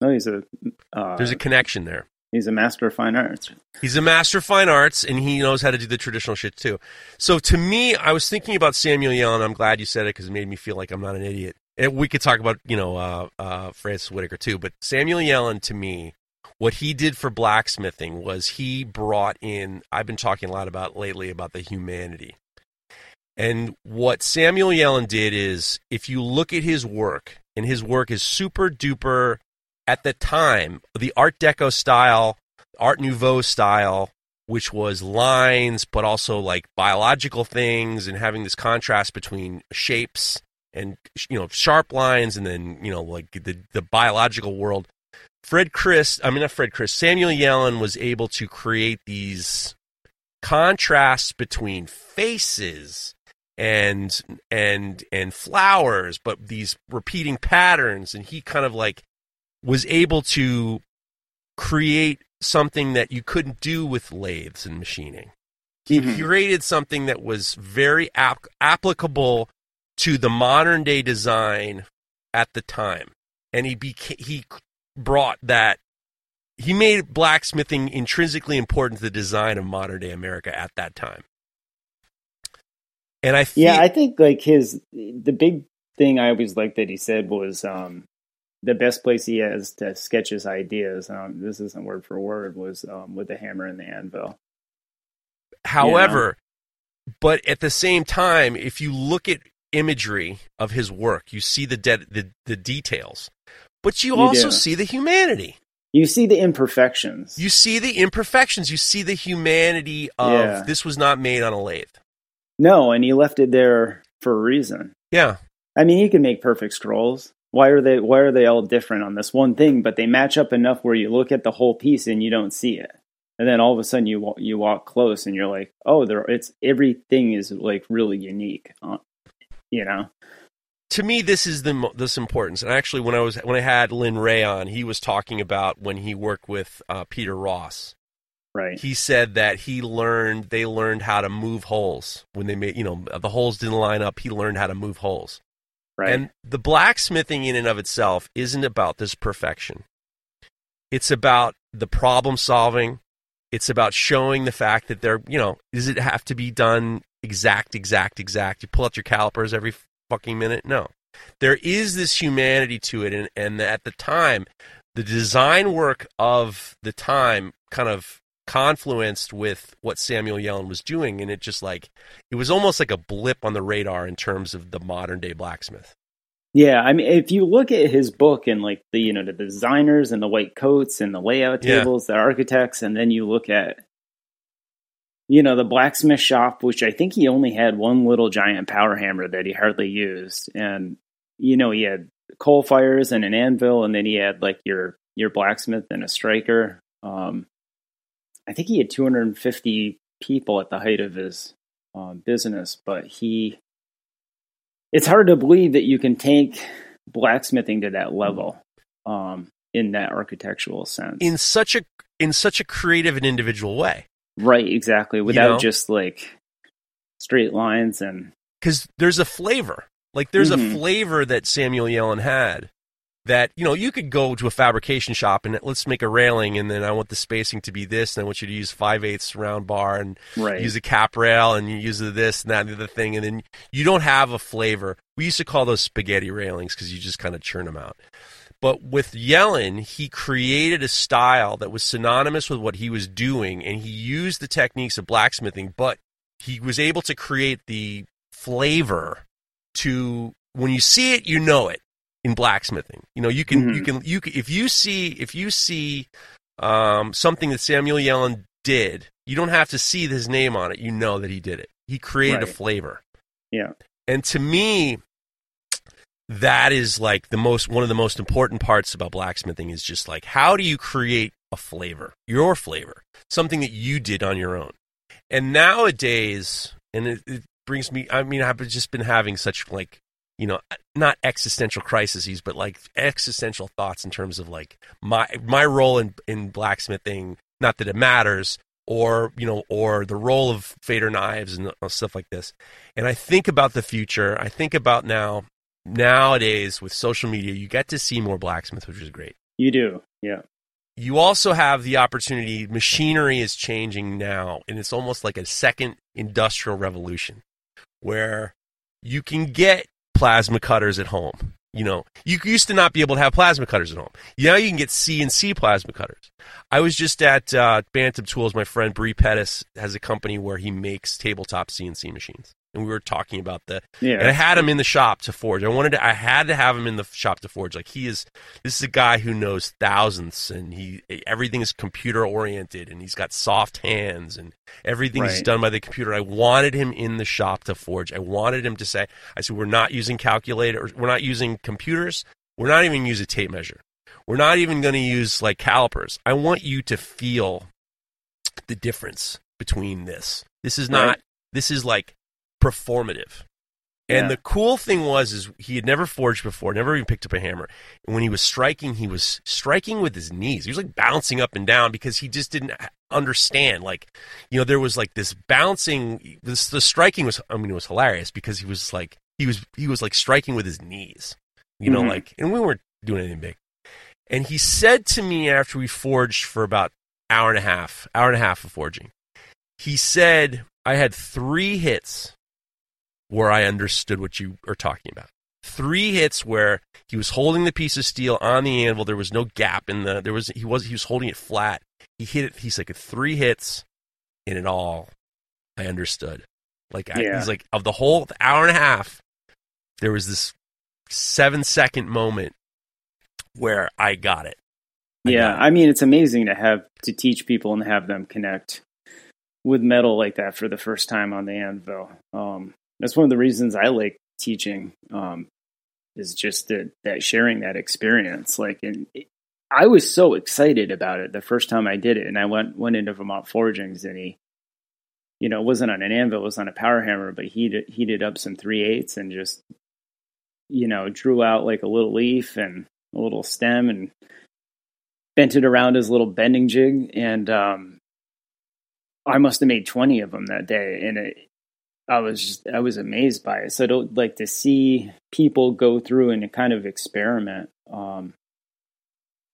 Oh, he's a uh, there's a connection there. He's a master of fine arts. He's a master of fine arts, and he knows how to do the traditional shit too. So to me, I was thinking about Samuel Yellin. I'm glad you said it because it made me feel like I'm not an idiot. And we could talk about, you know, uh, uh, Francis Whitaker too, but Samuel Yellin, to me, what he did for blacksmithing was he brought in, I've been talking a lot about lately about the humanity. And what Samuel Yellin did is, if you look at his work, and his work is super duper, at the time, the Art Deco style, Art Nouveau style, which was lines, but also like biological things and having this contrast between shapes and, you know, sharp lines, and then, you know, like the the biological world. Fred Crist, I mean, not Fred Crist, Samuel Yellin was able to create these contrasts between faces and and and flowers, but these repeating patterns, and he kind of like was able to create something that you couldn't do with lathes and machining. He mm-hmm. created something that was very ap- applicable to the modern day design at the time, and he beca- he brought that. He made blacksmithing intrinsically important to the design of modern day America at that time. And I fe- yeah, I think like his the big thing I always liked that he said was um, the best place he has to sketch his ideas. Um, this isn't word for word. Was um, with the hammer and the anvil. However, yeah. but at the same time, if you look at imagery of his work, you see the de- the, the details, but you, you also do. see the humanity. You see the imperfections. You see the imperfections. You see the humanity of yeah. this was not made on a lathe. No, and he left it there for a reason. Yeah, I mean, he can make perfect scrolls. Why are they? Why are they all different on this one thing? But they match up enough where you look at the whole piece and you don't see it. And then all of a sudden you you walk close and you're like, oh, there it's everything is like really unique, you know. To me, this is the this importance. And actually, when I was when I had Lynn Ray on, he was talking about when he worked with uh, Peter Ross. Right. He said that he learned they learned how to move holes when they made you know the holes didn't line up. He learned how to move holes. Right. And the blacksmithing in and of itself isn't about this perfection. It's about the problem solving. It's about showing the fact that they're, you know, does it have to be done exact, exact, exact? You pull out your calipers every fucking minute? No. There is this humanity to it. And, and at the time, the design work of the time kind of confluenced with what Samuel Yellin was doing. And it just like, it was almost like a blip on the radar in terms of the modern day blacksmith. Yeah, I mean, if you look at his book and like the, you know, the designers and the white coats and the layout tables, yeah. the architects, and then you look at, you know, the blacksmith shop, which I think he only had one little giant power hammer that he hardly used. And, you know, he had coal fires and an anvil, and then he had like your, your blacksmith and a striker. Um, I think he had two hundred fifty people at the height of his um, business, but he... It's hard to believe that you can take blacksmithing to that level, um, in that architectural sense, in such a in such a creative and individual way. Right, exactly. Without you know? just like straight lines and because there's a flavor, like there's mm-hmm. a flavor that Samuel Yellin had. That you know you could go to a fabrication shop and let's make a railing, and then I want the spacing to be this, and I want you to use five eighths round bar, and right. use a cap rail, and you use this and that and the other thing, and then you don't have a flavor. We used to call those spaghetti railings because you just kind of churn them out. But with Yellin, he created a style that was synonymous with what he was doing, and he used the techniques of blacksmithing, but he was able to create the flavor to when you see it, you know it. In blacksmithing, you know, you can, mm-hmm. you can, you can, if you see, if you see um, something that Samuel Yellin did, you don't have to see his name on it. You know that he did it. He created right. a flavor. Yeah. And to me, that is like the most, one of the most important parts about blacksmithing is just like, how do you create a flavor, your flavor, something that you did on your own? And nowadays, and it, it brings me, I mean, I've just been having such like, you know, not existential crises, but like existential thoughts in terms of like my my role in, in blacksmithing, not that it matters, or, you know, or the role of fader knives and stuff like this. And I think about the future. I think about now, nowadays with social media, you get to see more blacksmiths, which is great. You do. Yeah. You also have the opportunity. Machinery is changing now, and it's almost like a second industrial revolution where you can get plasma cutters at home. You know, you used to not be able to have plasma cutters at home. Now you can get C N C plasma cutters. I was just at uh, Bantam Tools. My friend Bree Pettis has a company where he makes tabletop C N C machines, and we were talking about the. Yeah. And I had him in the shop to forge. I wanted to. I had to have him in the shop to forge. Like he is. This is a guy who knows thousands, and he everything is computer oriented, and he's got soft hands, and everything right. is done by the computer. I wanted him in the shop to forge. I wanted him to say, "I said we're not using calculators. We're not using computers. We're not even use a tape measure. We're not even going to use like calipers. I want you to feel the difference between this. This is not, right. this is like performative." Yeah. And the cool thing was, is he had never forged before, never even picked up a hammer. And when he was striking, he was striking with his knees. He was like bouncing up and down because he just didn't understand. Like, you know, there was like this bouncing, this, the striking was, I mean, it was hilarious because he was like, he was, he was like striking with his knees, you know, mm-hmm. like, and we weren't doing anything big. And he said to me after we forged for about hour and a half, hour and a half of forging, he said, I had three hits where I understood what you are talking about. Three hits where he was holding the piece of steel on the anvil. There was no gap in the, there was, he was, he was holding it flat. He hit it. He's like three hits and it all, I understood. Like, yeah. I, he's like of the whole hour and a half, there was this seven second moment where I got it. I yeah, got it. I mean, it's amazing to have to teach people and have them connect with metal like that for the first time on the anvil. Um, that's one of the reasons I like teaching um, is just that that sharing that experience. Like, and it, I was so excited about it the first time I did it. And I went, went into Vermont Forgings, and he, you know, wasn't on an anvil, was on a power hammer, but he heated up some three eighths and just, you know, drew out like a little leaf and a little stem and bent it around his little bending jig. And, um, I must've made twenty of them that day. And it, I was just, I was amazed by it. So to, like to see people go through and kind of experiment, um,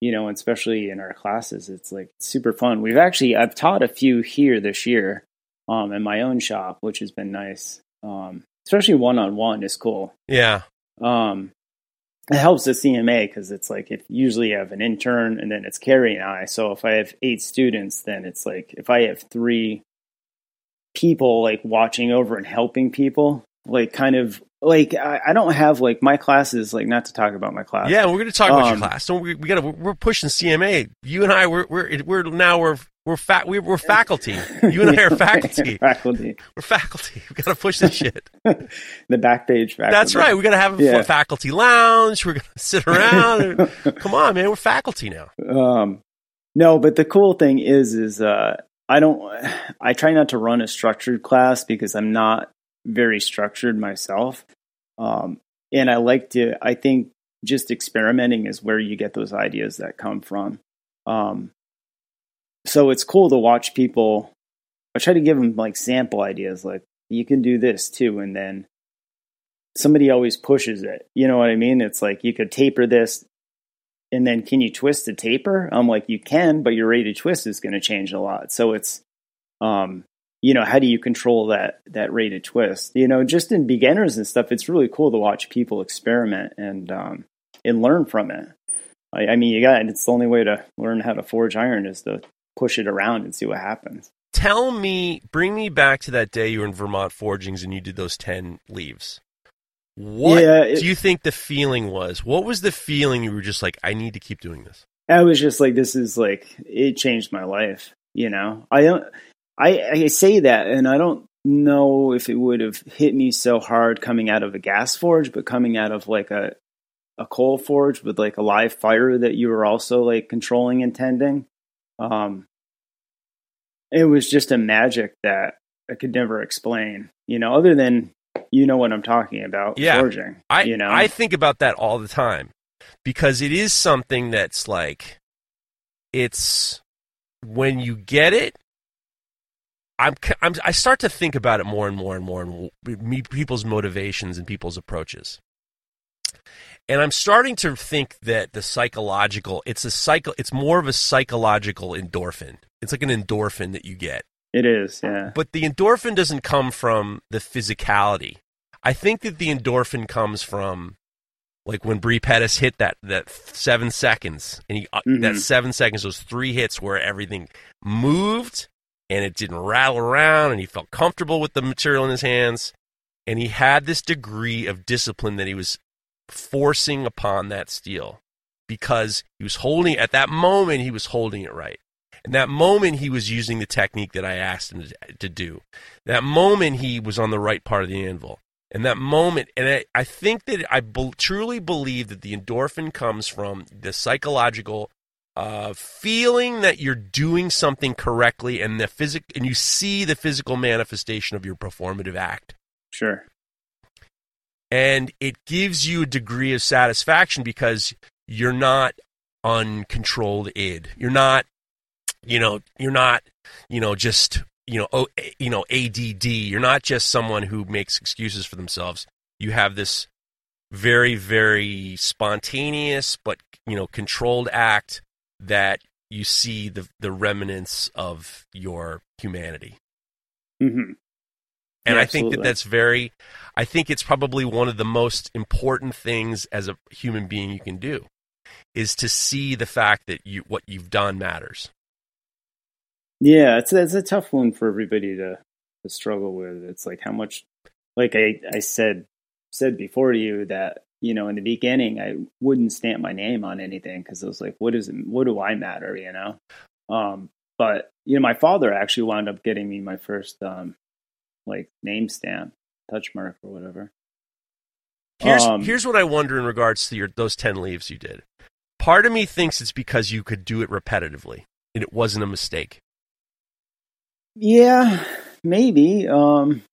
you know, especially in our classes, it's like super fun. We've actually, I've taught a few here this year, um, in my own shop, which has been nice. Um, especially one-on-one is cool. Yeah. Um, it helps the C M A, cause it's like, if usually I have an intern and then it's Carrie and I, so if I have eight students, then it's like, if I have three people like watching over and helping people, like kind of like, I, I don't have like my classes, like not to talk about my class. Yeah. We're going to talk um, about your class. So we, we gotta, we're pushing C M A. You and I, we're, we're, we're now we're, we're fat. We're, we're faculty. You and I are faculty. faculty. We're faculty. We got to push this shit. The back page faculty. That's right. We got to have a yeah. faculty lounge. We're going to sit around. And, come on, man. We're faculty now. Um, no, but the cool thing is, is uh, I don't. I try not to run a structured class because I'm not very structured myself, um, and I like to. I think just experimenting is where you get those ideas that come from. Um, So it's cool to watch people. I try to give them like sample ideas, like you can do this too. And then somebody always pushes it. You know what I mean? It's like, you could taper this, and then can you twist the taper? I'm like, you can, but your rate of twist is going to change a lot. So it's, um, you know, how do you control that, that rate of twist, you know, just in beginners and stuff, it's really cool to watch people experiment and, um, and learn from it. I, I mean, you got, and it's the only way to learn how to forge iron is to push it around and see what happens. Tell me, bring me back to that day you were in Vermont Forgings and you did those ten leaves. What yeah, it, do you think the feeling was? What was the feeling you were just like, I need to keep doing this? I was just like, this is like, it changed my life. You know, I don't, I, I say that and I don't know if it would have hit me so hard coming out of a gas forge, but coming out of like a, a coal forge with like a live fire that you were also like controlling and tending. Um, it was just a magic that I could never explain, you know, other than, you know what I'm talking about. Yeah. Forging, I, you know, I think about that all the time because it is something that's like, it's when you get it, I'm, I'm, I start to think about it more and more and more and more, people's motivations and people's approaches. And I'm starting to think that the psychological, it's a cycle, it's more of a psychological endorphin. It's like an endorphin that you get. It is, yeah. But the endorphin doesn't come from the physicality. I think that the endorphin comes from, like when Bree Pettis hit that that seven seconds, and he, mm-hmm. that seven seconds, those three hits where everything moved and it didn't rattle around, and he felt comfortable with the material in his hands, and he had this degree of discipline that he was forcing upon that steel because he was holding at that moment, he was holding it right. And that moment he was using the technique that I asked him to, to do. That moment he was on the right part of the anvil. And that moment, and I, I think that I be, truly believe that the endorphin comes from the psychological uh, feeling that you're doing something correctly, and the physic, and you see the physical manifestation of your performative act. Sure. And it gives you a degree of satisfaction because you're not uncontrolled id. You're not, you know, you're not, you know, just, you know, o, you know, A D D. You're not just someone who makes excuses for themselves. You have this very, very spontaneous, but, you know, controlled act that you see the, the remnants of your humanity. Mm-hmm. And yeah, I think that that's very, I think it's probably one of the most important things as a human being you can do, is to see the fact that you, what you've done matters. Yeah, it's, it's a tough one for everybody to, to struggle with. It's like how much, like I, I said said before to you that, you know, in the beginning, I wouldn't stamp my name on anything because I was like, what is it, what do I matter, you know? Um, but, you know, my father actually wound up getting me my first um, like name stamp, touch mark or whatever. Here's um, here's what I wonder in regards to your those ten leaves you did. Part of me thinks it's because you could do it repetitively and it wasn't a mistake. Yeah, maybe. Um,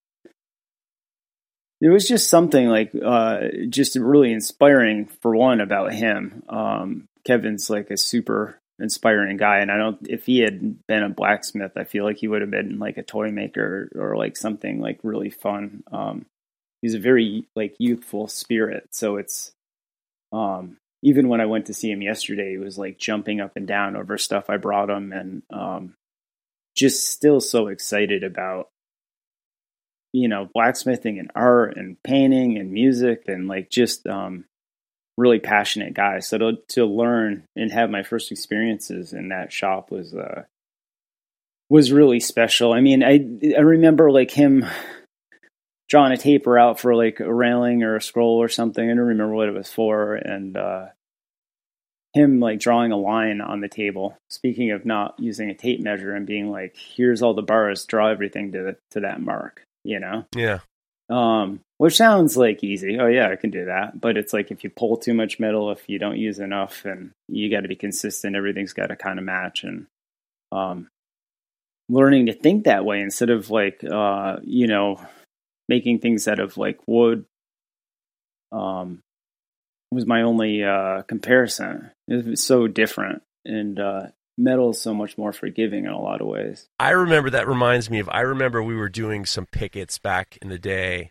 there was just something like uh, just really inspiring, for one, about him. Um, Kevin's like a super inspiring guy. And I don't, if he had been a blacksmith, I feel like he would have been like a toy maker or, or like something like really fun. Um, he's a very like youthful spirit. So it's, um, even when I went to see him yesterday, he was like jumping up and down over stuff I brought him, and um, just still so excited about, you know, blacksmithing and art and painting and music, and like just um, really passionate guy. So to, to learn and have my first experiences in that shop was uh, was really special. I mean, I I remember like him drawing a taper out for like a railing or a scroll or something. I don't remember what it was for. And uh, him like drawing a line on the table, speaking of not using a tape measure, and being like, here's all the bars, draw everything to to that mark, you know? Yeah. Um, which sounds like easy. Oh yeah, I can do that. But it's like, if you pull too much metal, if you don't use enough, and you got to be consistent, everything's got to kind of match. And um, learning to think that way instead of like, uh, you know, making things out of like wood um, was my only uh, comparison. It was so different, and uh, metal is so much more forgiving in a lot of ways. I remember that reminds me of, I remember we were doing some pickets back in the day,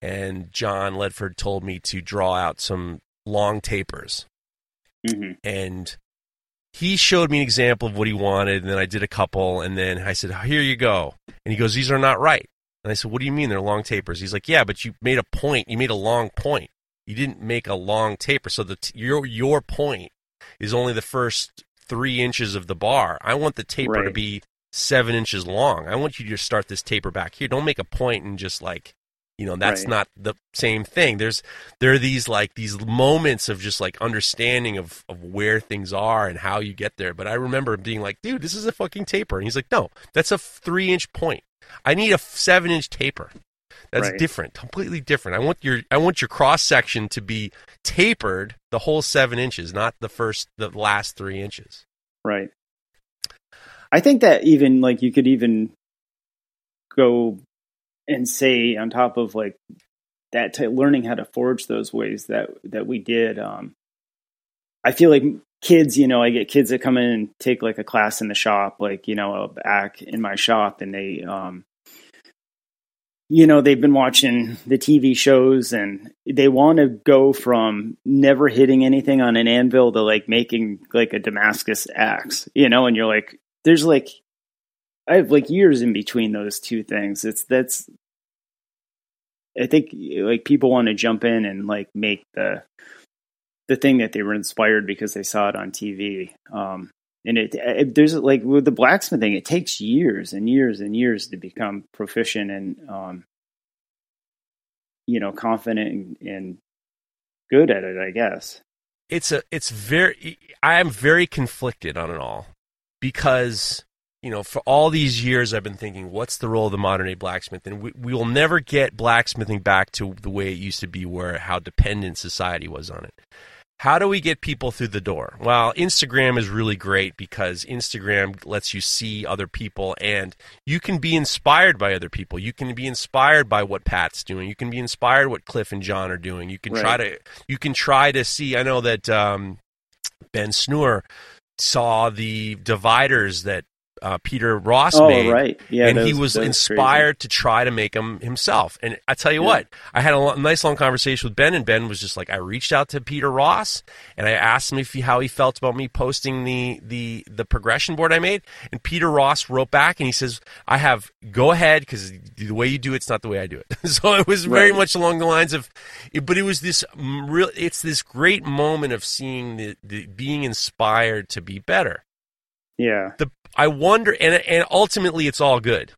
and John Ledford told me to draw out some long tapers. Mm-hmm. And he showed me an example of what he wanted, and then I did a couple, and then I said, here you go. And he goes, these are not right. And I said, what do you mean they're long tapers? He's like, yeah, but you made a point. You made a long point. You didn't make a long taper. So the t- your your point is only the first three inches of the bar. I want the taper right to be seven inches long. I want you to start this taper back here. Don't make a point and just like, you know, that's right. Not the same thing. There's There are these like these moments of just like understanding of, of where things are and how you get there. But I remember him being like, dude, this is a fucking taper. And he's like, no, that's a three-inch point. I need a seven-inch taper. That's right. Different, completely different. I want your I want your cross section to be tapered the whole seven inches, not the first, the last three inches. Right. I think that even like you could even go and say on top of like that, t- learning how to forge those ways that that we did. Um, I feel like. Kids, you know, I get kids that come in and take like a class in the shop, like, you know, back in my shop, and they, um, you know, they've been watching the T V shows, and they want to go from never hitting anything on an anvil to like making like a Damascus axe, you know, and you're like, there's like, I have like years in between those two things. It's that's, I think like people want to jump in and like make the, the thing that they were inspired because they saw it on T V. Um, and it, it, there's like with the blacksmithing, it takes years and years and years to become proficient and, um, you know, confident and, and good at it, I guess. It's a, it's very, I am very conflicted on it all because, you know, for all these years I've been thinking, what's the role of the modern day blacksmith? And we, we will never get blacksmithing back to the way it used to be, where how dependent society was on it. How do we get people through the door? Well, Instagram is really great because Instagram lets you see other people, and you can be inspired by other people. You can be inspired by what Pat's doing. You can be inspired what Cliff and John are doing. You can right. try to you can try to see. I know that um, Ben Snur saw the dividers that uh, Peter Ross oh, made, right. yeah, and was, he was inspired crazy. to try to make them himself. And I tell you yeah. what, I had a lo- nice long conversation with Ben, and Ben was just like, I reached out to Peter Ross, and I asked him if he, how he felt about me posting the, the, the progression board I made, and Peter Ross wrote back, and he says, I have, go ahead, because the way you do it's not the way I do it. So it was very right. much along the lines of, but it was this real, it's this great moment of seeing the, the being inspired to be better. Yeah. The I wonder, and and ultimately it's all good.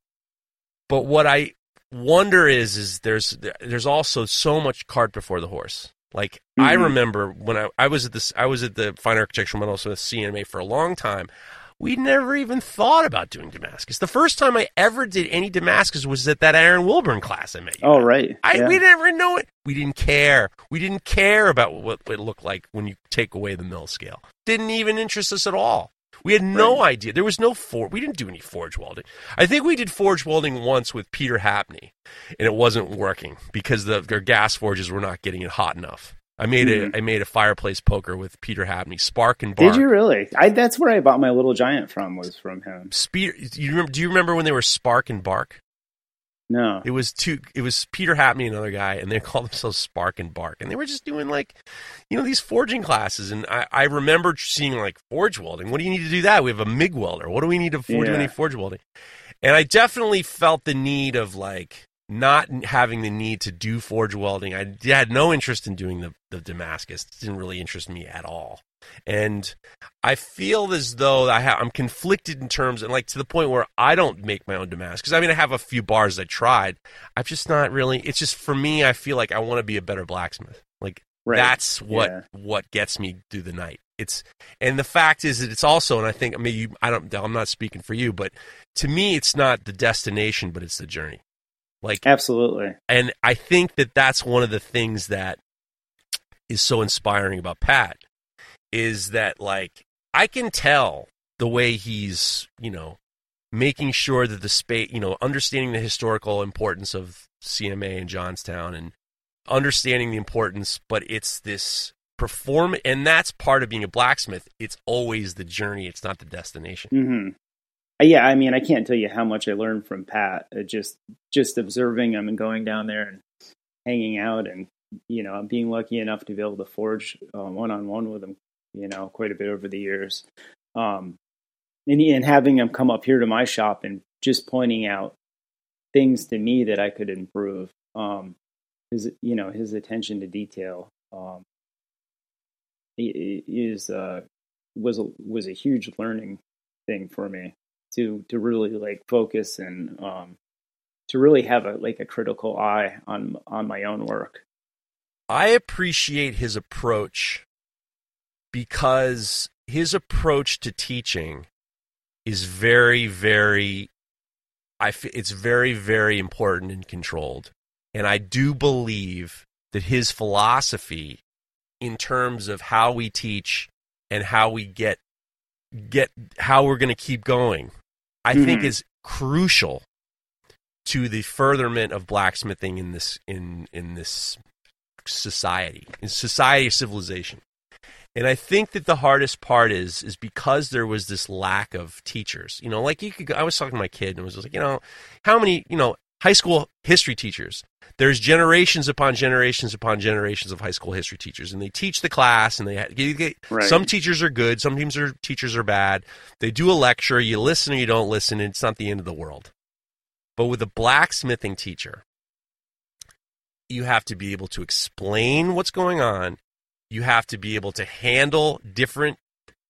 But what I wonder is, is there's there's also so much cart before the horse. Like mm-hmm. I remember when I, I was at this, I was at the Fine Architectural Metalsmiths C M A for a long time. we never even thought about doing Damascus. The first time I ever did any Damascus was at that Aaron Wilburn class I met you. Oh, right. I, yeah. We never know it. We didn't care. We didn't care about what it looked like when you take away the mill scale. Didn't even interest us at all. We had no right. idea. There was no forge. We didn't do any forge welding. I think we did forge welding once with Peter Hapney, and it wasn't working because the their gas forges were not getting it hot enough. I made mm-hmm. a I made a fireplace poker with Peter Hapney, Spark and Bark. Did you really? I, that's where I bought my Little Giant from. Was from him. Spe- you remember, do you remember when they were Spark and Bark? No. It was two. It was Peter Hapney, another guy, and they called themselves Spark and Bark, and they were just doing like, you know, these forging classes. And I, I remember seeing like forge welding. What do you need to do that? We have a M I G welder. What do we need to for- yeah. do any forge welding? And I definitely felt the need of like not having the need to do forge welding. I had no interest in doing the, the Damascus. It didn't really interest me at all. And I feel as though I ha- I'm conflicted in terms, and like to the point where I don't make my own Damascus. I mean, I have a few bars I tried. I'm just not really. It's just for me. I feel like I want to be a better blacksmith. Like right. that's what yeah. what gets me through the night. It's and the fact is that it's also, and I think I mean, you, I don't. I'm not speaking for you, but to me, it's not the destination, but it's the journey. Like absolutely. And I think that that's one of the things that is so inspiring about Pat. Is that like I can tell the way he's, you know, making sure that the space, you know, understanding the historical importance of C M A and Johnstown and understanding the importance, but it's this perform, and that's part of being a blacksmith. It's always the journey. It's not the destination. Mm-hmm. Yeah, I mean, I can't tell you how much I learned from Pat. Just just observing him and going down there and hanging out, and you know, being lucky enough to be able to forge one on one with him. You know, quite a bit over the years. Um, and, and having him come up here to my shop and just pointing out things to me that I could improve. Um, his, you know, his attention to detail um, is uh, was a, was a huge learning thing for me to to really like focus and um, to really have a like a critical eye on on my own work. I appreciate his approach. Because his approach to teaching is very, very, I f- it's very, very important and controlled. And I do believe that his philosophy in terms of how we teach and how we get, get how we're going to keep going, I mm-hmm. think is crucial to the furtherment of blacksmithing in this, in, in this society, in society of civilization. And I think that the hardest part is is because there was this lack of teachers. You know, like you could. I was talking to my kid and was just like, you know, how many, you know, high school history teachers? There's generations upon generations upon generations of high school history teachers, and they teach the class. And they, they, they right. some teachers are good, some teachers are bad. They do a lecture, you listen or you don't listen, and it's not the end of the world. But with a blacksmithing teacher, you have to be able to explain what's going on. You have to be able to handle different,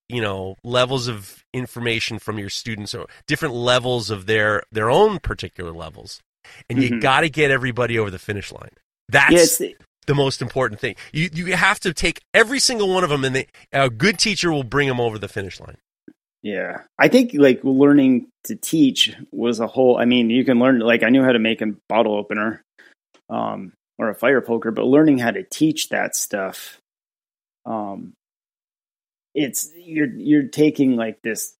you know, levels of information from your students or different levels of their, their own particular levels. And mm-hmm. you got to get everybody over the finish line. That's yeah, it's the-, the most important thing. You you have to take every single one of them, and they, a good teacher will bring them over the finish line. Yeah. I think like learning to teach was a whole, I mean, you can learn, like I knew how to make a bottle opener um, or a fire poker, but learning how to teach that stuff. Um, it's, you're, you're taking like this,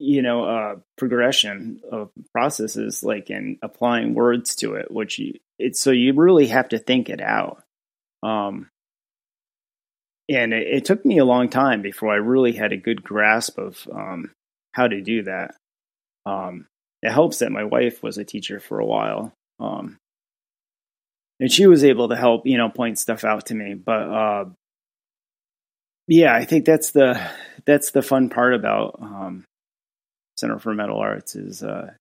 you know, uh, progression of processes, like, and applying words to it, which you, it's, so you really have to think it out. Um, and it, it took me a long time before I really had a good grasp of, um, how to do that. Um, it helps that my wife was a teacher for a while. Um, And she was able to help, you know, point stuff out to me. But uh, yeah, I think that's the that's the fun part about um, Center for Metal Arts is, uh,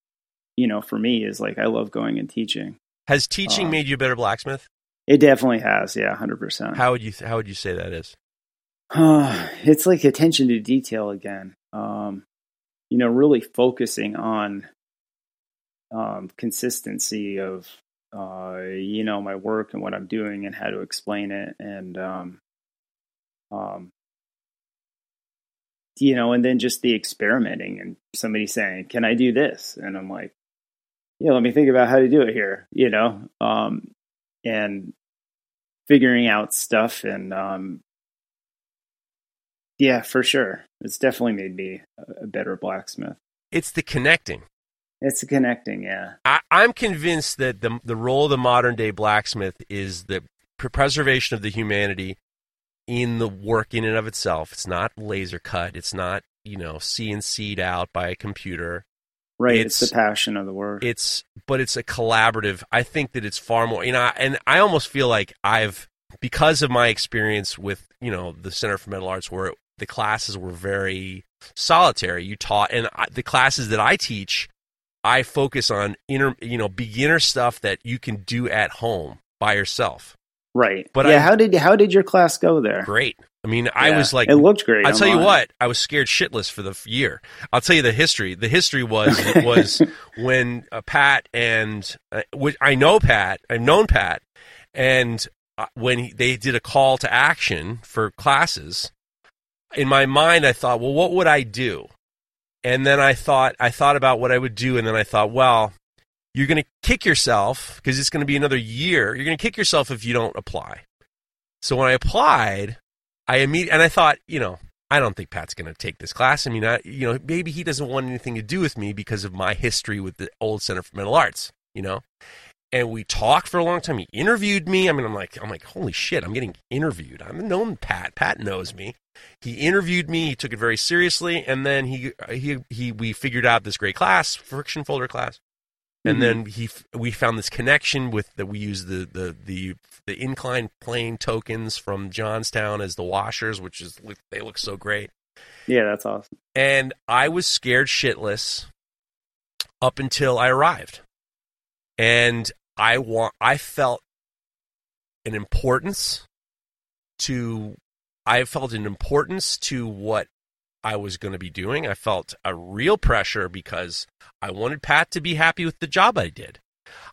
you know, for me is like I love going and teaching. Has teaching uh, made you a better blacksmith? It definitely has. Yeah, one hundred percent. How would you How would you say that is? Uh, it's like attention to detail again. Um, you know, really focusing on um, consistency of. Uh, you know, my work and what I'm doing and how to explain it. And, um, um, you know, and then just the experimenting and somebody saying, can I do this? And I'm like, yeah, let me think about how to do it here, you know, um, and figuring out stuff. And, um, yeah, for sure. It's definitely made me a better blacksmith. It's the connecting. It's the connecting. Yeah. I, I'm convinced that the, the role of the modern day blacksmith is the preservation of the humanity in the work in and of itself. It's not laser cut. It's not, you know, C N C'd out by a computer. Right. It's, it's the passion of the work. It's, but it's a collaborative. I think that it's far more, you know, and I almost feel like I've, because of my experience with, you know, the Center for Metal Arts, where it, the classes were very solitary. You taught, and I, the classes that I teach, I focus on inter, you know, beginner stuff that you can do at home by yourself. Right. But yeah, I, how did how did your class go there? Great. I mean, yeah, I was like, it looked great. I'll online. Tell you what, I was scared shitless for the year. I'll tell you the history. The history was it was when uh, Pat and uh, I know Pat, I've known Pat, and uh, when he, they did a call to action for classes, in my mind I thought, well, what would I do? And then I thought, I thought about what I would do, and then I thought, well, you're going to kick yourself because it's going to be another year. You're going to kick yourself if you don't apply. So when I applied, I immediately, and I thought, you know, I don't think Pat's going to take this class. I mean, I, you know, maybe he doesn't want anything to do with me because of my history with the old Center for Metal Arts, you know? And we talked for a long time. He interviewed me. I mean, I'm like, I'm like, holy shit, I'm getting interviewed. I've known Pat. Pat knows me. He interviewed me. He took it very seriously. And then he, he, he, we figured out this great class, friction folder class. And then he, we found this connection with that we use the, the the the incline plane tokens from Johnstown as the washers, which is they look so great. Yeah, that's awesome. And I was scared shitless up until I arrived, and I want I felt an importance to I felt an importance to what I was going to be doing. I felt a real pressure because I wanted Pat to be happy with the job I did.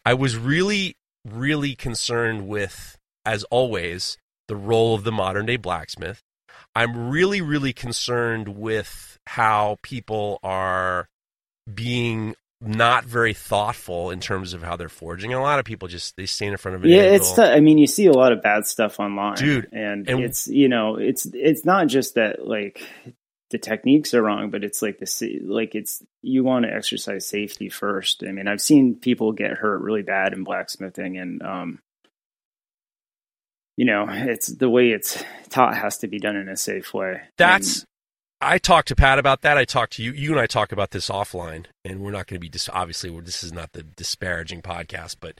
I was really, really concerned with, as always, the role of the modern day blacksmith. I'm really, really concerned with how people are being not very thoughtful in terms of how they're forging. And a lot of people just, they stand in front of it. Yeah, it's t- I mean, you see a lot of bad stuff online, dude, and, and it's, you know, it's, it's not just that, like, the techniques are wrong, but it's like this, like it's, you want to exercise safety first. I mean, I've seen people get hurt really bad in blacksmithing, and, um, you know, it's the way it's taught has to be done in a safe way. That's, and, I talked to Pat about that. I talked to you, you and I talk about this offline, and we're not going to be just, dis- obviously we're, this is not the disparaging podcast, but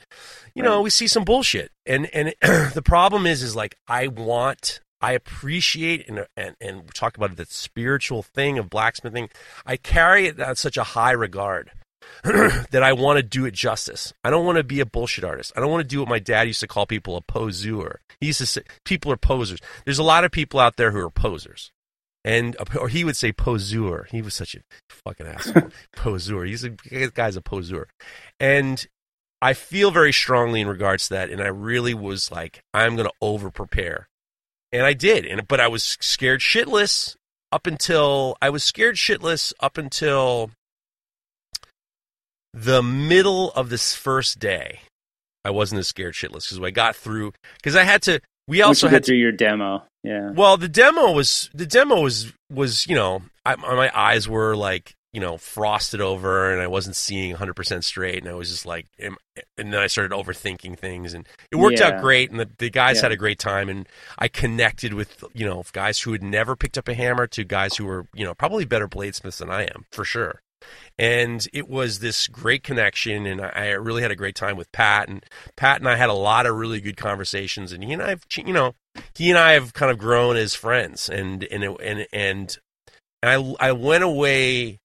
you right. know, we see some bullshit, and, and the problem is, is like, I want I appreciate and and, and we talk about the spiritual thing of blacksmithing. I carry it on such a high regard that I want to do it justice. I don't want to be a bullshit artist. I don't want to do what my dad used to call people a poseur. He used to say people are posers. There's a lot of people out there who are posers, and or he would say poseur. He was such a fucking asshole. Poseur. He's a this guy's a poseur, and I feel very strongly in regards to that. And I really was like, I'm going to over prepare. And I did, and but I was scared shitless up until I was scared shitless up until the middle of this first day. I wasn't as scared shitless because I got through because I had to. We also had to do your demo. Yeah. Well, the demo was the demo was was you know I, my eyes were like you know frosted over, and I wasn't seeing one hundred percent straight, and I was just like, and then I started overthinking things, and it worked yeah. out great, and the, the guys yeah. had a great time, and I connected with you know guys who had never picked up a hammer to guys who were you know probably better bladesmiths than I am for sure, and it was this great connection, and I, I really had a great time with Pat, and Pat and I had a lot of really good conversations, and he and I have, you know he and I have kind of grown as friends, and and and and I I went away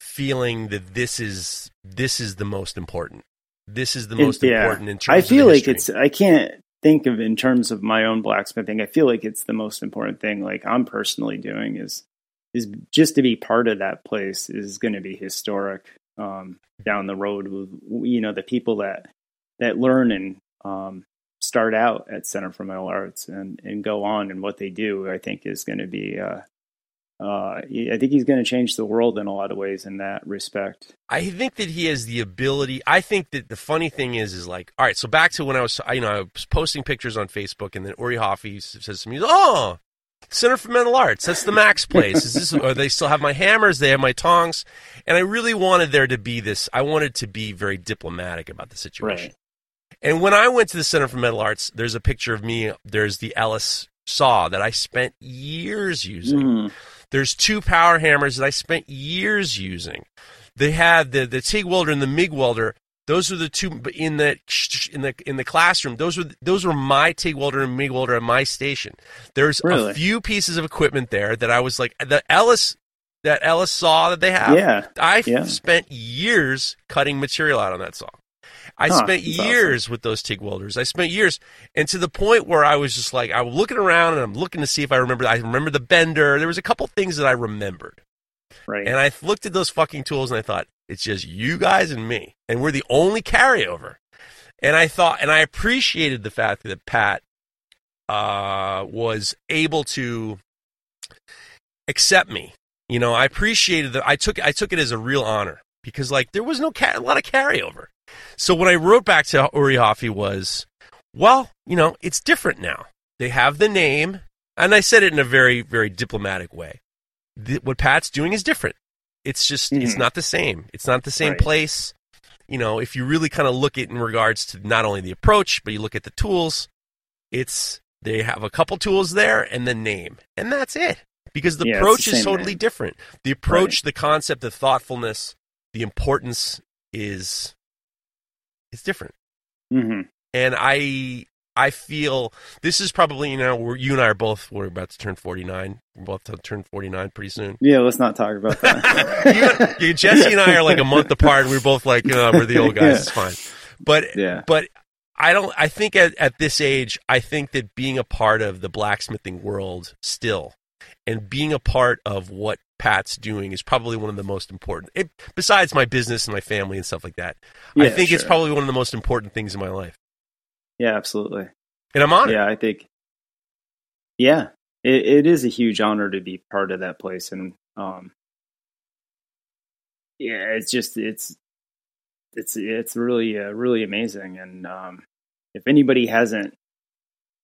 feeling that this is this is the most important. This is the most yeah. important in terms I feel of like it's I can't think of in terms of my own blacksmithing. I feel like it's the most important thing like I'm personally doing is is just to be part of that place is going to be historic um, down the road with you know the people that that learn and um, start out at Center for Metal Arts and and go on and what they do I think is going to be uh, Uh, I think he's going to change the world in a lot of ways in that respect. I think that he has the ability. I think that the funny thing is, is like, all right, so back to when I was, you know, I was posting pictures on Facebook, and then Uri Hofi says to me, oh, Center for Metal Arts, that's the Max place. Is this, or they still have my hammers, they have my tongs. And I really wanted there to be this, I wanted to be very diplomatic about the situation. Right. And when I went to the Center for Metal Arts, there's a picture of me, there's the Ellis saw that I spent years using. Mm. There's two power hammers that I spent years using. They had the, the TIG welder and the MIG welder. Those were the two in the in the in the classroom. Those were those were my TIG welder and MIG welder at my station. There's really? a few pieces of equipment there that I was like the Ellis that Ellis saw that they have. Yeah, I yeah. spent years cutting material out on that saw. I huh, spent years awesome. with those TIG welders. I spent years, and to the point where I was just like, I'm looking around and I'm looking to see if I remember. I remember the bender. There was a couple things that I remembered. Right. And I looked at those fucking tools and I thought, it's just you guys and me. And we're the only carryover. And I thought, and I appreciated the fact that Pat uh, was able to accept me. You know, I appreciated that. I took, I took it as a real honor because, like, there was no ca- a lot of carryover. So what I wrote back to Uri Hofi was, well, you know, it's different now. They have the name, and I said it in a very, very diplomatic way. The, what Pat's doing is different. It's just, mm. it's not the same. It's not the same right. place. You know, if you really kind of look at it in regards to not only the approach, but you look at the tools, it's, they have a couple tools there and the name, and that's it. Because the yeah, approach the is totally name. different. The approach, right. the concept, the thoughtfulness, the importance is... It's different. Mm-hmm. And I I feel this is probably, you know, we're, you and I are both, we're about to turn forty-nine. We're both to turn forty-nine pretty soon. Yeah, let's not talk about that. you, you, Jesse and I are like a month apart. We're both like, oh, we're the old guys. Yeah. It's fine. But yeah. but I don't, I think at, at this age, I think that being a part of the blacksmithing world still and being a part of what Pat's doing is probably one of the most important, it, besides my business and my family and stuff like that. Yeah, I think sure. it's probably one of the most important things in my life. Yeah, absolutely. And I'm honored. Yeah, I think, yeah, it, it is a huge honor to be part of that place. And, um, yeah, it's just, it's, it's, it's really, uh, really amazing. And, um, if anybody hasn't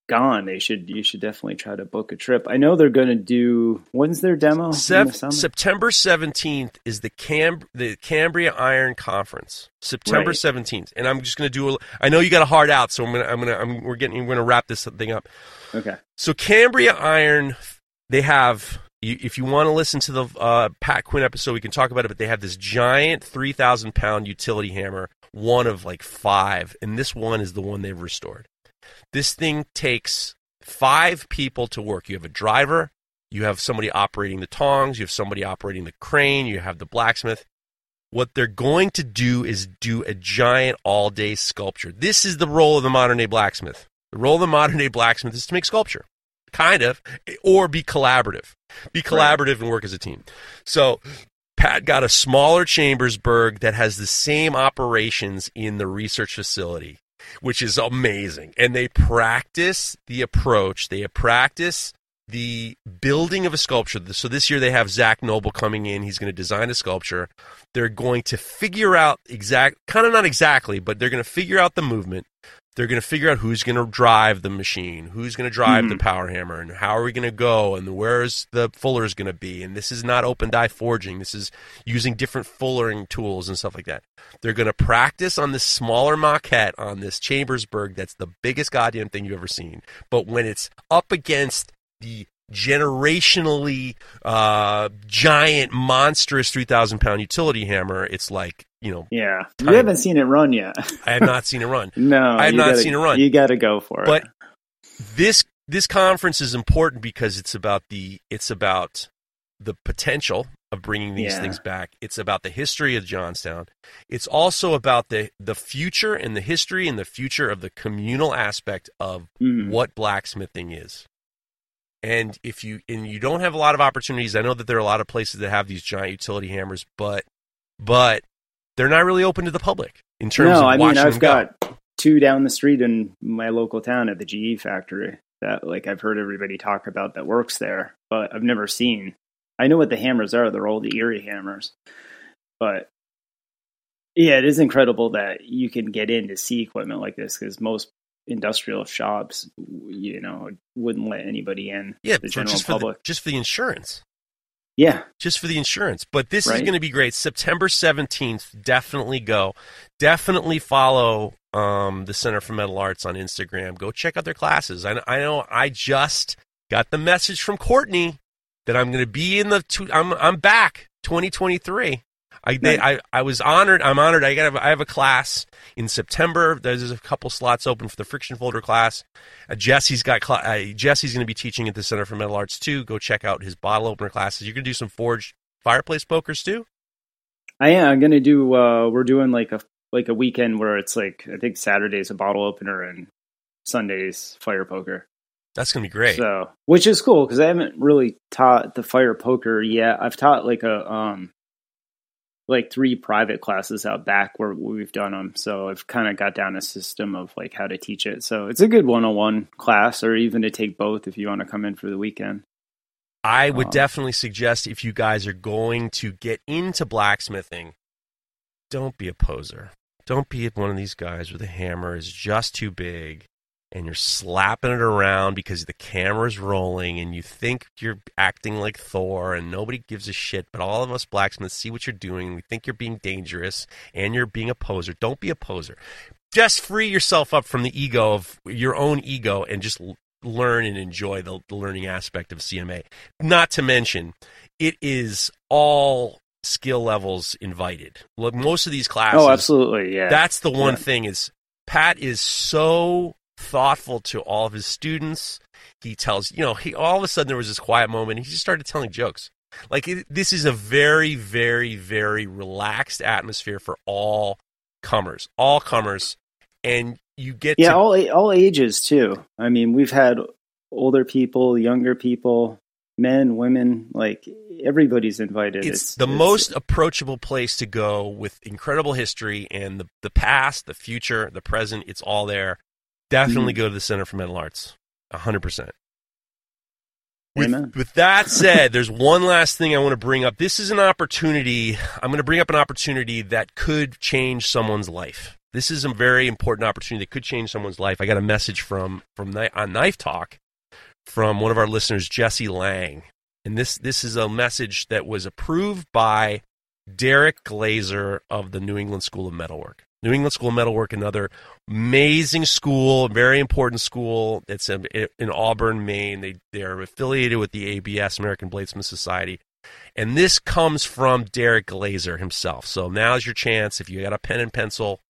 gone, they should, you should definitely try to book a trip. I know they're going to do, when's their demo? Sep- the September seventeenth is the Cam- the Cambria Iron Conference, September right. seventeenth. And I'm just going to do, a, I know you got a hard out, so I'm going to, I'm going to, I'm, we're getting, we're going to wrap this thing up. Okay. So Cambria Iron, they have, you, if you want to listen to the uh, Pat Quinn episode, we can talk about it, but they have this giant three thousand pound utility hammer, one of like five. And this one is the one they've restored. This thing takes five people to work. You have a driver, you have somebody operating the tongs, you have somebody operating the crane, you have the blacksmith. What they're going to do is do a giant all-day sculpture. This is the role of the modern-day blacksmith. The role of the modern-day blacksmith is to make sculpture, kind of, or be collaborative. Be collaborative and work as a team. So Pat got a smaller Chambersburg that has the same operations in the research facility, which is amazing. And they practice the approach. They practice the building of a sculpture. So this year they have Zach Noble coming in. He's going to design a sculpture. They're going to figure out exact, kind of not exactly, but they're going to figure out the movement. They're going to figure out who's going to drive the machine, who's going to drive mm-hmm. the power hammer, and how are we going to go, and where's the fuller is going to be. And this is not open die forging. This is using different fullering tools and stuff like that. They're going to practice on this smaller maquette on this Chambersburg that's the biggest goddamn thing you've ever seen. But when it's up against the generationally uh, giant, monstrous three thousand pound utility hammer, it's like, you know, yeah, you haven't of, seen it run yet. I have not seen it run. No, I have not gotta, seen it run. You got to go for it. But this this conference is important because it's about the it's about the potential of bringing these yeah. things back. It's about the history of Johnstown. It's also about the the future and the history and the future of the communal aspect of mm. what blacksmithing is. And if you and you don't have a lot of opportunities, I know that there are a lot of places that have these giant utility hammers, but but they're not really open to the public in terms no, of I watching mean, I've them got go. two down the street in my local town at the G E factory that, like, I've heard everybody talk about that works there, but I've never seen. I know what the hammers are. They're all the Erie hammers. But yeah, it is incredible that you can get in to see equipment like this, because most industrial shops, you know, wouldn't let anybody in. Yeah, the general just public. For the, just for the insurance. Yeah. Just for the insurance. But this right. is going to be great. September seventeenth, definitely go. Definitely follow um, the Center for Metal Arts on Instagram. Go check out their classes. I, I know I just got the message from Courtney that I'm going to be in the two, – I'm I'm back twenty twenty-three. I, they, I I was honored. I'm honored. I got. I have a class in September. There's a couple slots open for the friction folder class. Uh, Jesse's got. Cl- uh, Jesse's going to be teaching at the Center for Metal Arts too. Go check out his bottle opener classes. You're going to do some forged fireplace pokers too. I am. I'm going to do. Uh, we're doing like a like a weekend where it's like, I think Saturday's a bottle opener and Sunday's fire poker. That's going to be great. So, which is cool, because I haven't really taught the fire poker yet. I've taught like a. Um, like three private classes out back where we've done them. So I've kind of got down a system of like how to teach it. So it's a good one-on-one class, or even to take both if you want to come in for the weekend. I would um, definitely suggest, if you guys are going to get into blacksmithing, don't be a poser. Don't be one of these guys where the hammer is just too big and you're slapping it around because the camera's rolling and you think you're acting like Thor and nobody gives a shit, but all of us blacksmiths see what you're doing and we think you're being dangerous and you're being a poser. Don't be a poser. Just free yourself up from the ego of your own ego and just l- learn and enjoy the, the learning aspect of C M A. Not to mention, it is all skill levels invited. Like most of these classes. Oh, absolutely, yeah. That's the one yeah. thing is, Pat is so thoughtful to all of his students. He tells, you know, he all of a sudden there was this quiet moment and he just started telling jokes. Like it, this is a very, very, very relaxed atmosphere for all comers, all comers. And you get yeah, to... all, all ages too. I mean, we've had older people, younger people, men, women, like everybody's invited. It's, it's the it's, most approachable place to go, with incredible history and the, the past, the future, the present. It's all there. Definitely go to the Center for Metal Arts, one hundred percent. Amen. With, with that said, there's one last thing I want to bring up. This is an opportunity. I'm going to bring up an opportunity that could change someone's life. This is a very important opportunity that could change someone's life. I got a message from from on Knife Talk from one of our listeners, Jesse Lang. And this this is a message that was approved by Derek Glaser of the New England School of Metalwork. New England School of Metalwork, another amazing school, very important school. It's in, in Auburn, Maine. They they are affiliated with the A B S, American Bladesmith Society. And this comes from Derek Glaser himself. So now's your chance. If you got a pen and pencil,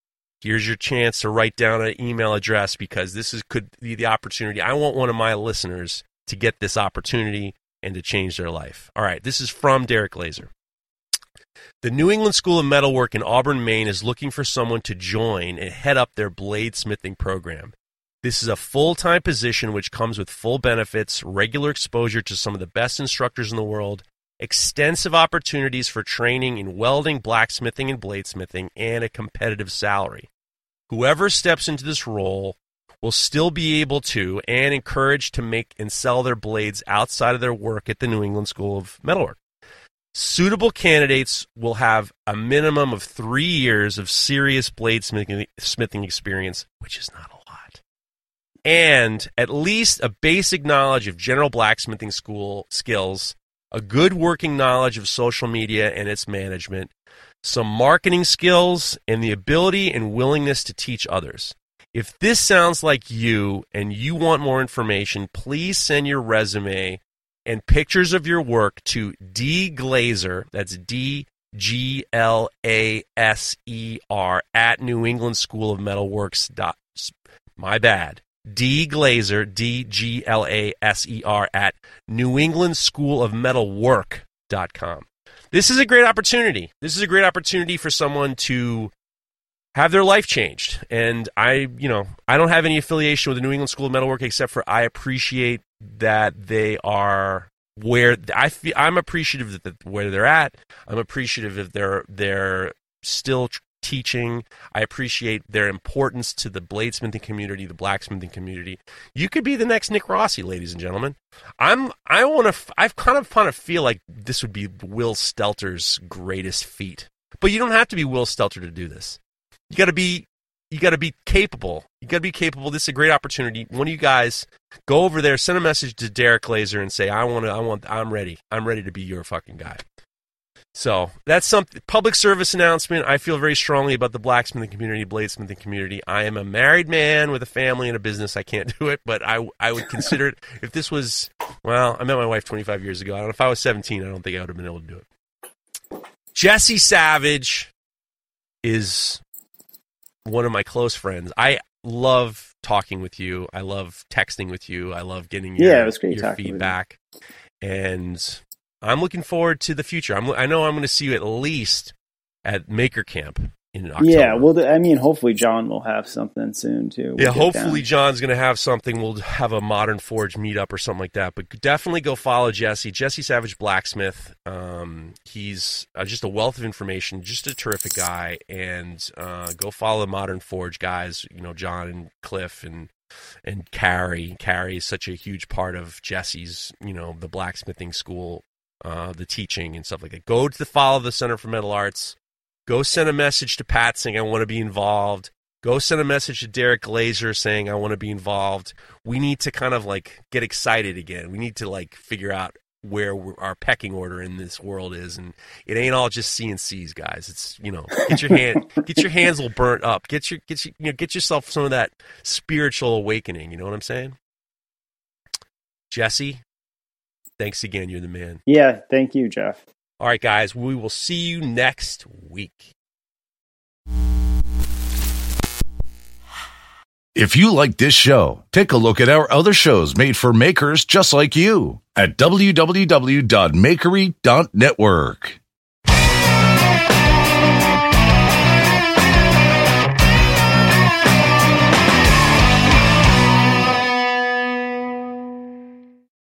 here's your chance to write down an email address, because this is could be the opportunity. I want one of my listeners to get this opportunity and to change their life. All right, this is from Derek Glaser. The New England School of Metalwork in Auburn, Maine is looking for someone to join and head up their bladesmithing program. This is a full-time position which comes with full benefits, regular exposure to some of the best instructors in the world, extensive opportunities for training in welding, blacksmithing, and bladesmithing, and a competitive salary. Whoever steps into this role will still be able to and encouraged to make and sell their blades outside of their work at the New England School of Metalwork. Suitable candidates will have a minimum of three years of serious bladesmithing experience, which is not a lot, and at least a basic knowledge of general blacksmithing school skills, a good working knowledge of social media and its management, some marketing skills, and the ability and willingness to teach others. If this sounds like you and you want more information, please send your resume and pictures of your work to dglaser, that's D G L A S E R, at New England School of Metalworks. Dot, my bad. dglaser, D G L A S E R, at New England School of Metalwork dot com. This is a great opportunity. This is a great opportunity for someone to have their life changed. And I, you know, I don't have any affiliation with the New England School of Metalwork, except for I appreciate that they are where I feel, I'm appreciative of the, where they're at. I'm appreciative of their, they're still tr- teaching. I appreciate their importance to the bladesmithing community, the blacksmithing community. You could be the next Nick Rossi, ladies and gentlemen. I'm. I want to. I've kind of kind of feel like this would be Will Stelter's greatest feat. But you don't have to be Will Stelter to do this. You got to be. You got to be capable. You got to be capable. This is a great opportunity. One of you guys, go over there, send a message to Derek Glaser and say, I want to. I want. I'm ready. I'm ready to be your fucking guy. So that's something. Public service announcement. I feel very strongly about the blacksmithing community, bladesmithing community. I am a married man with a family and a business. I can't do it, but I, I would consider it. If this was, well, I met my wife twenty-five years ago. I don't know, if I was seventeen, I don't think I would have been able to do it. Jesse Savage is one of my close friends. I love talking with you. I love texting with you. I love getting your, yeah, it was great your feedback. And I'm looking forward to the future. I'm, I know I'm going to see you at least at Maker Camp in October. Yeah, well, I mean, hopefully John will have something soon, too. We'll yeah, hopefully down. John's going to have something. We'll have a Modern Forge meetup or something like that. But definitely go follow Jesse, Jesse Savage Blacksmith. Um, he's uh, just a wealth of information, just a terrific guy. And uh, go follow the Modern Forge guys, you know, John and Cliff and and Carrie. Carrie is such a huge part of Jesse's, you know, the blacksmithing school. Uh, the teaching and stuff like that. Go to the follow the Center for Metal Arts. Go send a message to Pat saying, I want to be involved. Go send a message to Derek Glaser saying, I want to be involved. We need to kind of like get excited again. We need to like figure out where we're, our pecking order in this world is. And it ain't all just C and C's, guys. It's, you know, get your hand, get your hands a little burnt up. Get your, get your, you know, get yourself some of that spiritual awakening. You know what I'm saying? Jesse? Thanks again. You're the man. Yeah. Thank you, Jeff. All right, guys. We will see you next week. If you like this show, take a look at our other shows made for makers just like you at w w w dot makery dot network.